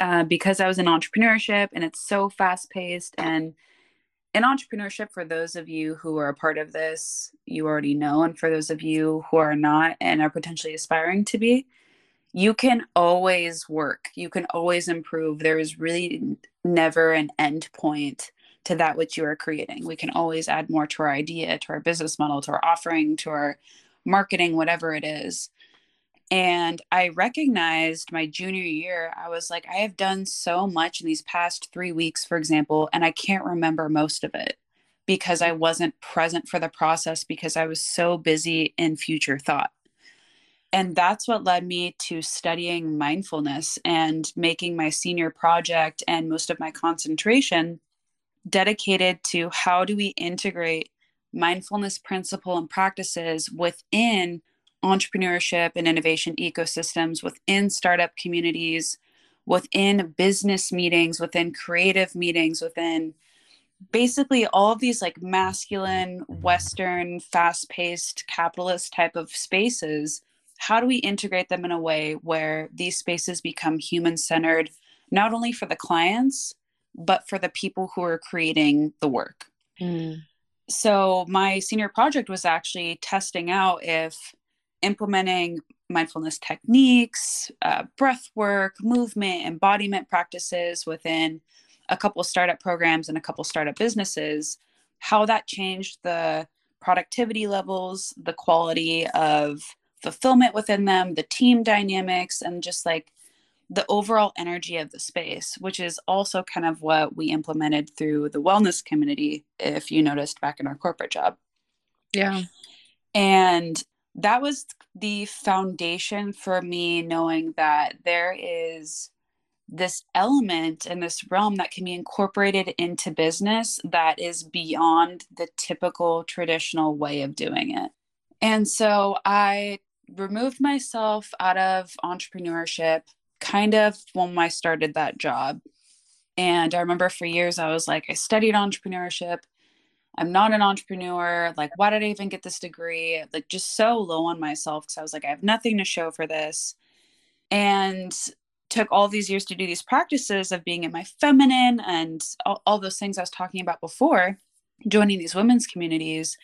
uh, because I was in entrepreneurship, and it's so fast paced. And in entrepreneurship, for those of you who are a part of this, you already know. And for those of you who are not and are potentially aspiring to be, you can always work. You can always improve. There is really never an end point to that which you are creating. We can always add more to our idea, to our business model, to our offering, to our marketing, whatever it is. And I recognized my junior year, I was like, I have done so much in these past three weeks, for example, and I can't remember most of it because I wasn't present for the process, because I was so busy in future thought. And that's what led me to studying mindfulness and making my senior project and most of my concentration dedicated to how do we integrate mindfulness principle and practices within entrepreneurship and innovation ecosystems, within startup communities, within business meetings, within creative meetings, within basically all of these like masculine, Western, fast-paced, capitalist type of spaces. How do we integrate them in a way where these spaces become human-centered, not only for the clients, but for the people who are creating the work? Mm. So my senior project was actually testing out if implementing mindfulness techniques, uh, breath work, movement, embodiment practices within a couple startup programs and a couple startup businesses, how that changed the productivity levels, the quality of fulfillment within them, the team dynamics, and just like the overall energy of the space, which is also kind of what we implemented through the wellness community, if you noticed back in our corporate job. Yeah. And that was the foundation for me knowing that there is this element in this realm that can be incorporated into business that is beyond the typical traditional way of doing it. And so I removed myself out of entrepreneurship kind of when I started that job. And I remember for years, I was like, I studied entrepreneurship. I'm not an entrepreneur. Like, why did I even get this degree? Like, just so low on myself. Cause I was like, I have nothing to show for this. And took all these years to do these practices of being in my feminine and all, all those things I was talking about before, joining these women's communities.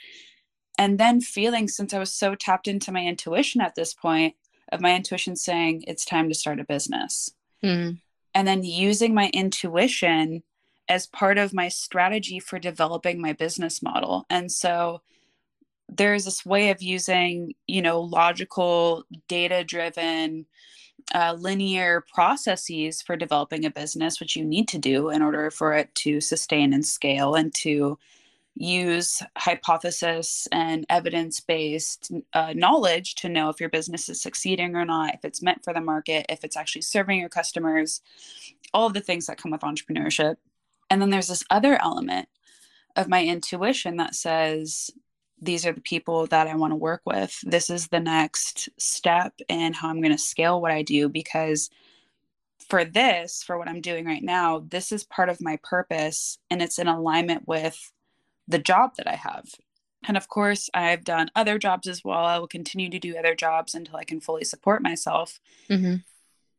And then feeling, since I was so tapped into my intuition at this point, of my intuition saying it's time to start a business. Mm. And then using my intuition as part of my strategy for developing my business model. And so there's this way of using, you know, logical, data-driven, uh, linear processes for developing a business, which you need to do in order for it to sustain and scale, and to use hypothesis and evidence-based uh, knowledge to know if your business is succeeding or not, if it's meant for the market, if it's actually serving your customers, all of the things that come with entrepreneurship. And then there's this other element of my intuition that says, these are the people that I want to work with. This is the next step in how I'm going to scale what I do, because for this, for what I'm doing right now, this is part of my purpose, and it's in alignment with the job that I have. And of course, I've done other jobs as well. I will continue to do other jobs until I can fully support myself. Mm-hmm.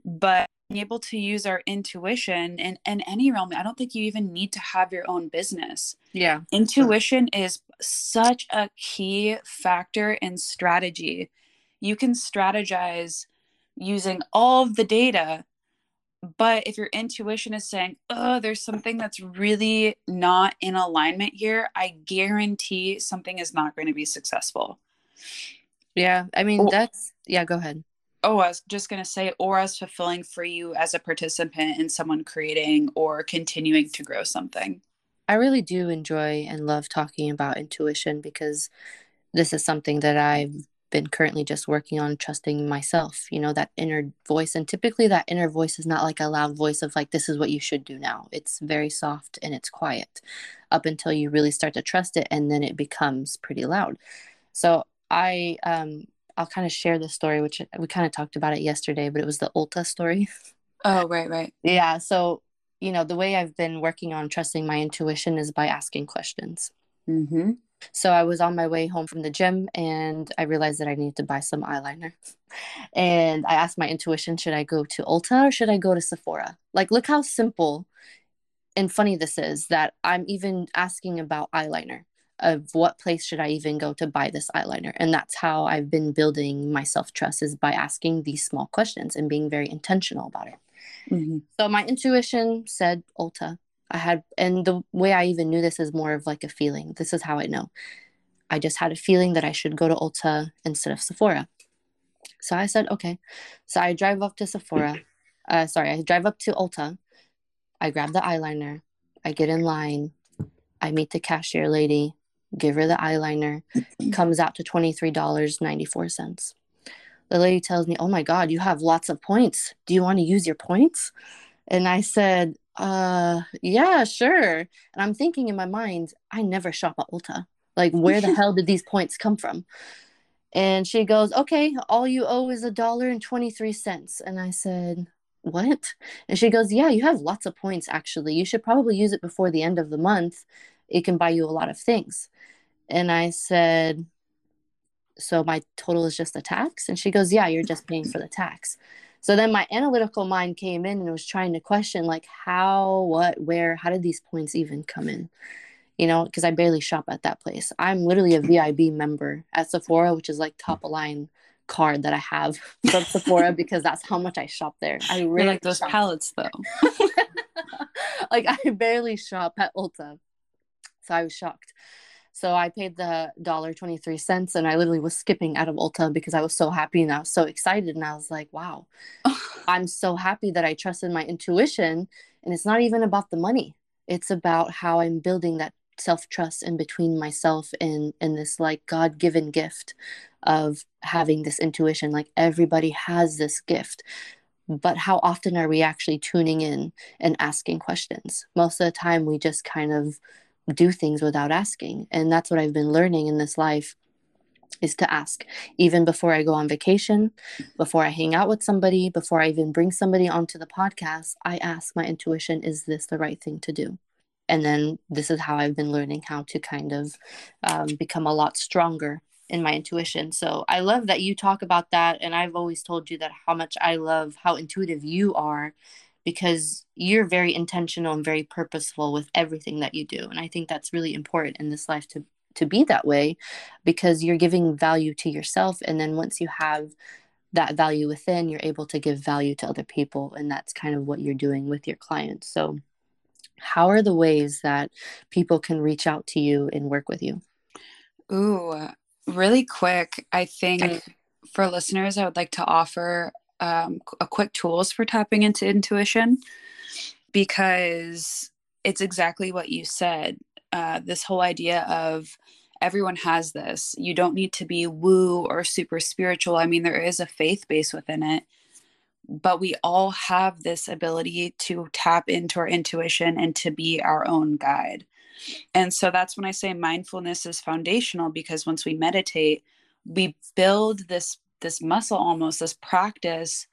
But being able to use our intuition in, in any realm, I don't think you even need to have your own business. Yeah. Intuition sure. is such a key factor in strategy. You can strategize using all of the data, but if your intuition is saying, oh, there's something that's really not in alignment here, I guarantee something is not going to be successful. Yeah. I mean, or, that's, yeah, go ahead. Oh, I was just going to say, or as fulfilling for you as a participant in someone creating or continuing to grow something. I really do enjoy and love talking about intuition, because this is something that I've been currently just working on, trusting myself, you know, that inner voice. And typically that inner voice is not like a loud voice of like, this is what you should do now. It's very soft and it's quiet up until you really start to trust it. And then it becomes pretty loud. So I, um, I'll kind of share this story, which we kind of talked about it yesterday, but it was the Ulta story. Oh, right, right. Yeah. So, you know, the way I've been working on trusting my intuition is by asking questions. Mm-hmm. So I was on my way home from the gym and I realized that I needed to buy some eyeliner. And I asked my intuition, should I go to Ulta or should I go to Sephora? Like, look how simple and funny this is, that I'm even asking about eyeliner, of what place should I even go to buy this eyeliner? And that's how I've been building my self-trust, is by asking these small questions and being very intentional about it. Mm-hmm. So my intuition said Ulta. I had, and the way I even knew this is more of like a feeling. This is how I know. I just had a feeling that I should go to Ulta instead of Sephora. So I said, okay. So I drive up to Sephora. Uh, sorry, I drive up to Ulta. I grab the eyeliner. I get in line. I meet the cashier lady, give her the eyeliner. It comes out to twenty-three dollars and ninety-four cents. The lady tells me, oh my God, you have lots of points. Do you want to use your points? And I said, uh, yeah, sure. And I'm thinking in my mind, I never shop at Ulta. Like, where the hell did these points come from? And she goes, okay, all you owe is a dollar and twenty-three cents. And I said, what? And she goes, yeah, you have lots of points. Actually, you should probably use it before the end of the month. It can buy you a lot of things. And I said, so my total is just the tax? And she goes, yeah, you're just paying for the tax. So then my analytical mind came in and was trying to question, like, how, what, where, how did these points even come in? you know, because I barely shop at that place. I'm literally a V I B member at Sephora, which is like top of line card that I have from Sephora because that's how much I shop there. I really like those shop. Palettes though. Like I barely shop at Ulta. So I was shocked. So I paid the one dollar and twenty-three cents and I literally was skipping out of Ulta because I was so happy and I was so excited. And I was like, wow, I'm so happy that I trusted my intuition. And it's not even about the money. It's about how I'm building that self-trust in between myself and, and this like God-given gift of having this intuition. Like everybody has this gift. But how often are we actually tuning in and asking questions? Most of the time we just kind of do things without asking. And that's what I've been learning in this life, is to ask. Even before I go on vacation, before I hang out with somebody, before I even bring somebody onto the podcast, I ask my intuition, is this the right thing to do? And then this is how I've been learning how to kind of um, become a lot stronger in my intuition. So I love that you talk about that. And I've always told you that how much I love how intuitive you are, because you're very intentional and very purposeful with everything that you do. And I think that's really important in this life to, to be that way, because you're giving value to yourself. And then once you have that value within, you're able to give value to other people. And that's kind of what you're doing with your clients. So how are the ways that people can reach out to you and work with you? Ooh, really quick. I think for listeners, I would like to offer Um, a quick tools for tapping into intuition, because it's exactly what you said. Uh, this whole idea of everyone has this. You don't need to be woo or super spiritual. I mean, there is a faith base within it, but we all have this ability to tap into our intuition and to be our own guide. And so that's when I say mindfulness is foundational, because once we meditate, we build this this muscle, almost this practice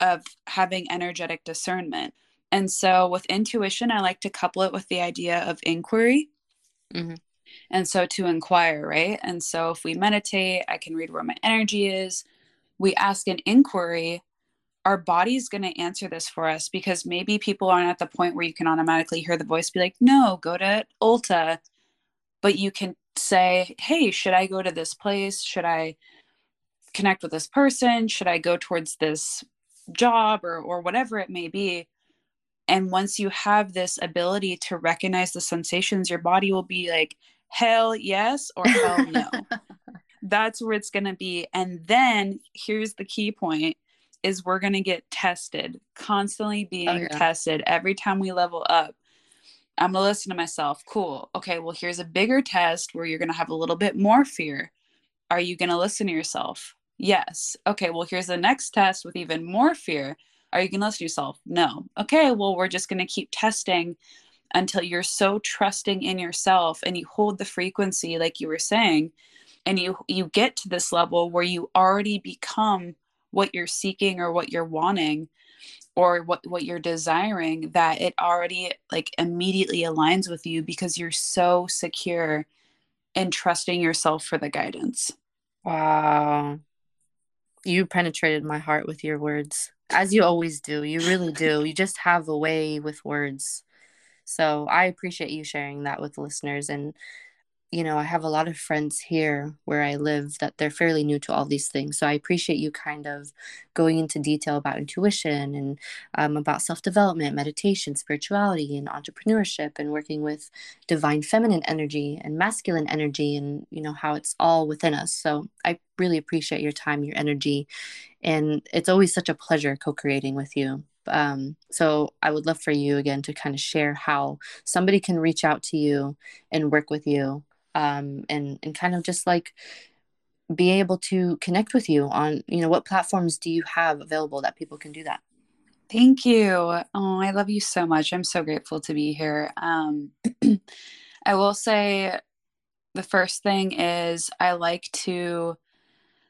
of having energetic discernment. And so with intuition, I like to couple it with the idea of inquiry. Mm-hmm. And so to inquire, right? And so if we meditate, I can read where my energy is. We ask an inquiry, our body's going to answer this for us, because maybe people aren't at the point where you can automatically hear the voice be like, no, go to Ulta. But you can say, hey, should I go to this place? Should I connect with this person? Should I go towards this job or, or whatever it may be? And once you have this ability to recognize the sensations, your body will be like, hell yes, or hell no. That's where it's going to be. And then here's the key point, is we're going to get tested, constantly being oh, yeah. tested. Every time we level up, I'm going to listen to myself. Cool. Okay. Well, here's a bigger test where you're going to have a little bit more fear. Are you going to listen to yourself? Yes. Okay, well, here's the next test with even more fear. Are you going to listen to yourself? No. Okay, well, we're just going to keep testing until you're so trusting in yourself and you hold the frequency, like you were saying, and you, you get to this level where you already become what you're seeking or what you're wanting or what, what you're desiring, that it already like immediately aligns with you because you're so secure and trusting yourself for the guidance. Wow. You penetrated my heart with your words, as you always do. You really do. You just have a way with words. So I appreciate you sharing that with listeners. And, you know, I have a lot of friends here where I live that they're fairly new to all these things. So I appreciate you kind of going into detail about intuition and um, about self-development, meditation, spirituality, and entrepreneurship, and working with divine feminine energy and masculine energy, and, you know, how it's all within us. So I really appreciate your time, your energy, and it's always such a pleasure co-creating with you. Um, so I would love for you again to kind of share how somebody can reach out to you and work with you. Um, and, and kind of just like be able to connect with you on, you know, what platforms do you have available that people can do that? Thank you. Oh, I love you so much. I'm so grateful to be here. Um, I will say the first thing is I like to,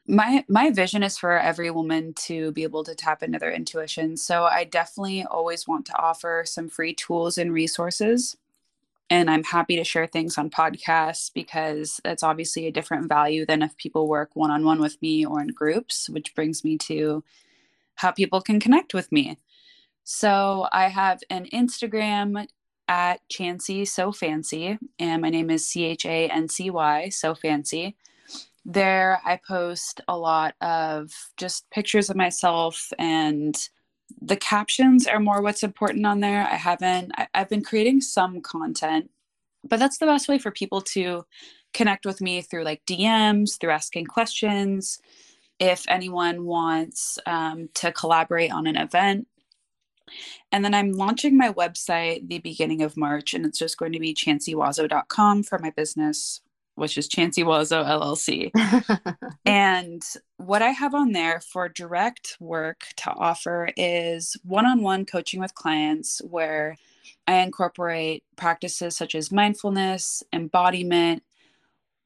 my, my vision is for every woman to be able to tap into their intuition. So I definitely always want to offer some free tools and resources. And I'm happy to share things on podcasts because that's obviously a different value than if people work one-on-one with me or in groups, which brings me to how people can connect with me. So I have an Instagram at Chancy So Fancy, and my name is C H A N C Y So Fancy. There I post a lot of just pictures of myself, and the captions are more what's important on there. I haven't, I, I've been creating some content, but that's the best way for people to connect with me, through like D Ms, through asking questions. If anyone wants um, to collaborate on an event. And then I'm launching my website the beginning of March, and it's just going to be chancy wazo dot com for my business, which is Chancy Wozow L L C. And what I have on there for direct work to offer is one-on-one coaching with clients, where I incorporate practices such as mindfulness, embodiment,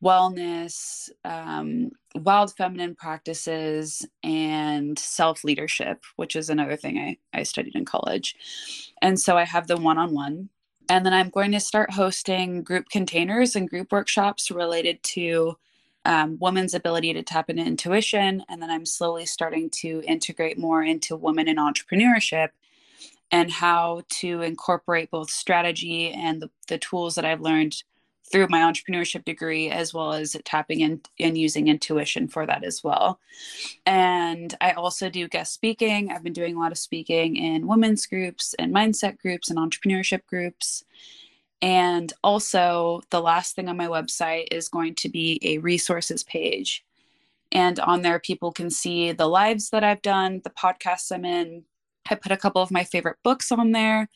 wellness, um, wild feminine practices, and self-leadership, which is another thing I, I studied in college. And so I have the one-on-one. And then I'm going to start hosting group containers and group workshops related to um, women's ability to tap into intuition. And then I'm slowly starting to integrate more into women in entrepreneurship and how to incorporate both strategy and the, the tools that I've learned through my entrepreneurship degree, as well as tapping in and using intuition for that as well. And I also do guest speaking. I've been doing a lot of speaking in women's groups and mindset groups and entrepreneurship groups. And also the last thing on my website is going to be a resources page. And on there, people can see the lives that I've done, the podcasts I'm in. I put a couple of my favorite books on there,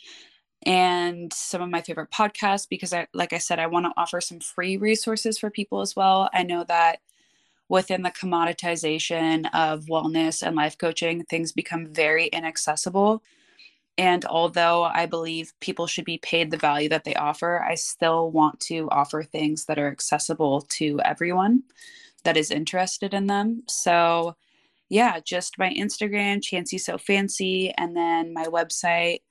and some of my favorite podcasts, because I, like I said, I want to offer some free resources for people as well. I know that within the commoditization of wellness and life coaching, things become very inaccessible. And although I believe people should be paid the value that they offer, I still want to offer things that are accessible to everyone that is interested in them. So yeah, just my Instagram, Chancy So Fancy, and then my website,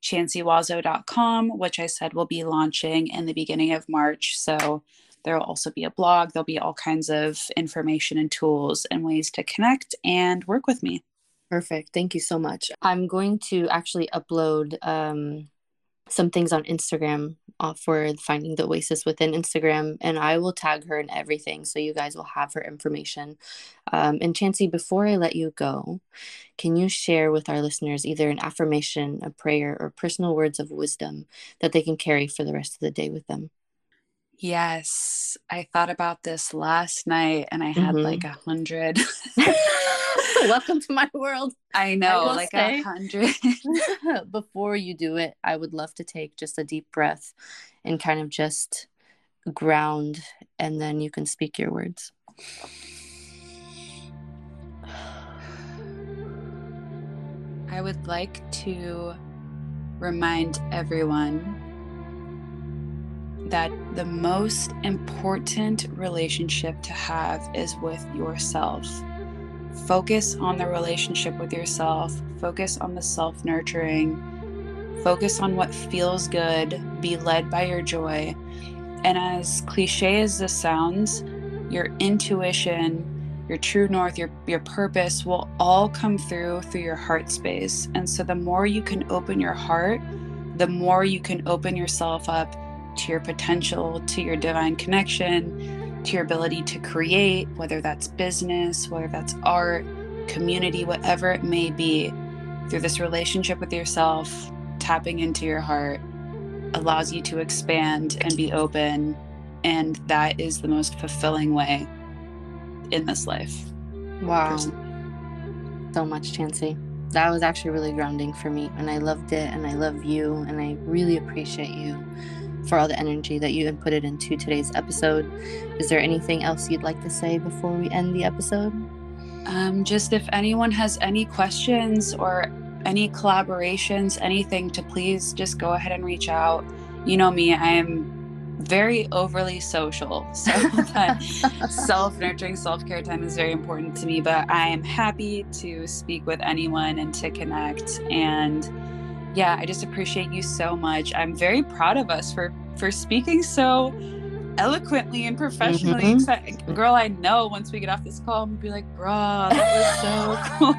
chancy wazo dot com, which I said will be launching in the beginning of March. So there will also be a blog. There'll be all kinds of information and tools and ways to connect and work with me. Perfect. Thank you so much. I'm going to actually upload um, some things on Instagram uh, for Finding the Oasis Within Instagram, and I will tag her in everything, so you guys will have her information. Um, and Chancy, before I let you go, can you share with our listeners either an affirmation, a prayer, or personal words of wisdom that they can carry for the rest of the day with them? Yes. I thought about this last night, and I had mm-hmm. like a hundred. Welcome to my world. I know, I like a hundred. Before you do it, I would love to take just a deep breath and kind of just ground, and then you can speak your words. I would like to remind everyone that the most important relationship to have is with yourself. Focus on the relationship with yourself. Focus on the self-nurturing. Focus on what feels good. Be led by your joy. And as cliche as this sounds, your intuition, your true north, your, your purpose will all come through through your heart space. And so the more you can open your heart, the more you can open yourself up to your potential, to your divine connection, to your ability to create, whether that's business, whether that's art, community, whatever it may be. Through this relationship with yourself, tapping into your heart allows you to expand and be open. And that is the most fulfilling way in this life. Wow. Personally. So much, Chancy. That was actually really grounding for me. And I loved it. And I love you. And I really appreciate you for all the energy that you inputted into today's episode. Is there anything else you'd like to say before we end the episode? Um, just if anyone has any questions or any collaborations, anything, to please just go ahead and reach out. You know me, I am very overly social. So that self-nurturing, self-care time is very important to me, but I am happy to speak with anyone and to connect. And yeah, I just appreciate you so much. I'm very proud of us for, for speaking so eloquently and professionally. Mm-hmm. Girl, I know once we get off this call, I'm going to be like, bruh, that was so cool.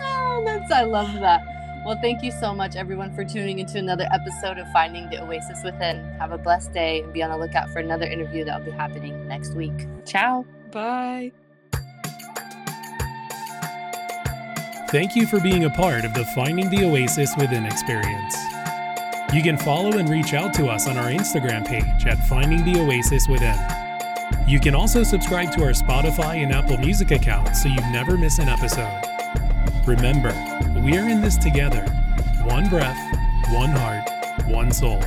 Oh, that's, I love that. Well, thank you so much, everyone, for tuning into another episode of Finding the Oasis Within. Have a blessed day and be on the lookout for another interview that will be happening next week. Ciao. Bye. Thank you for being a part of the Finding the Oasis Within experience. You can follow and reach out to us on our Instagram page at Finding the Oasis Within. You can also subscribe to our Spotify and Apple Music accounts so you never miss an episode. Remember, we are in this together. One breath, one heart, one soul.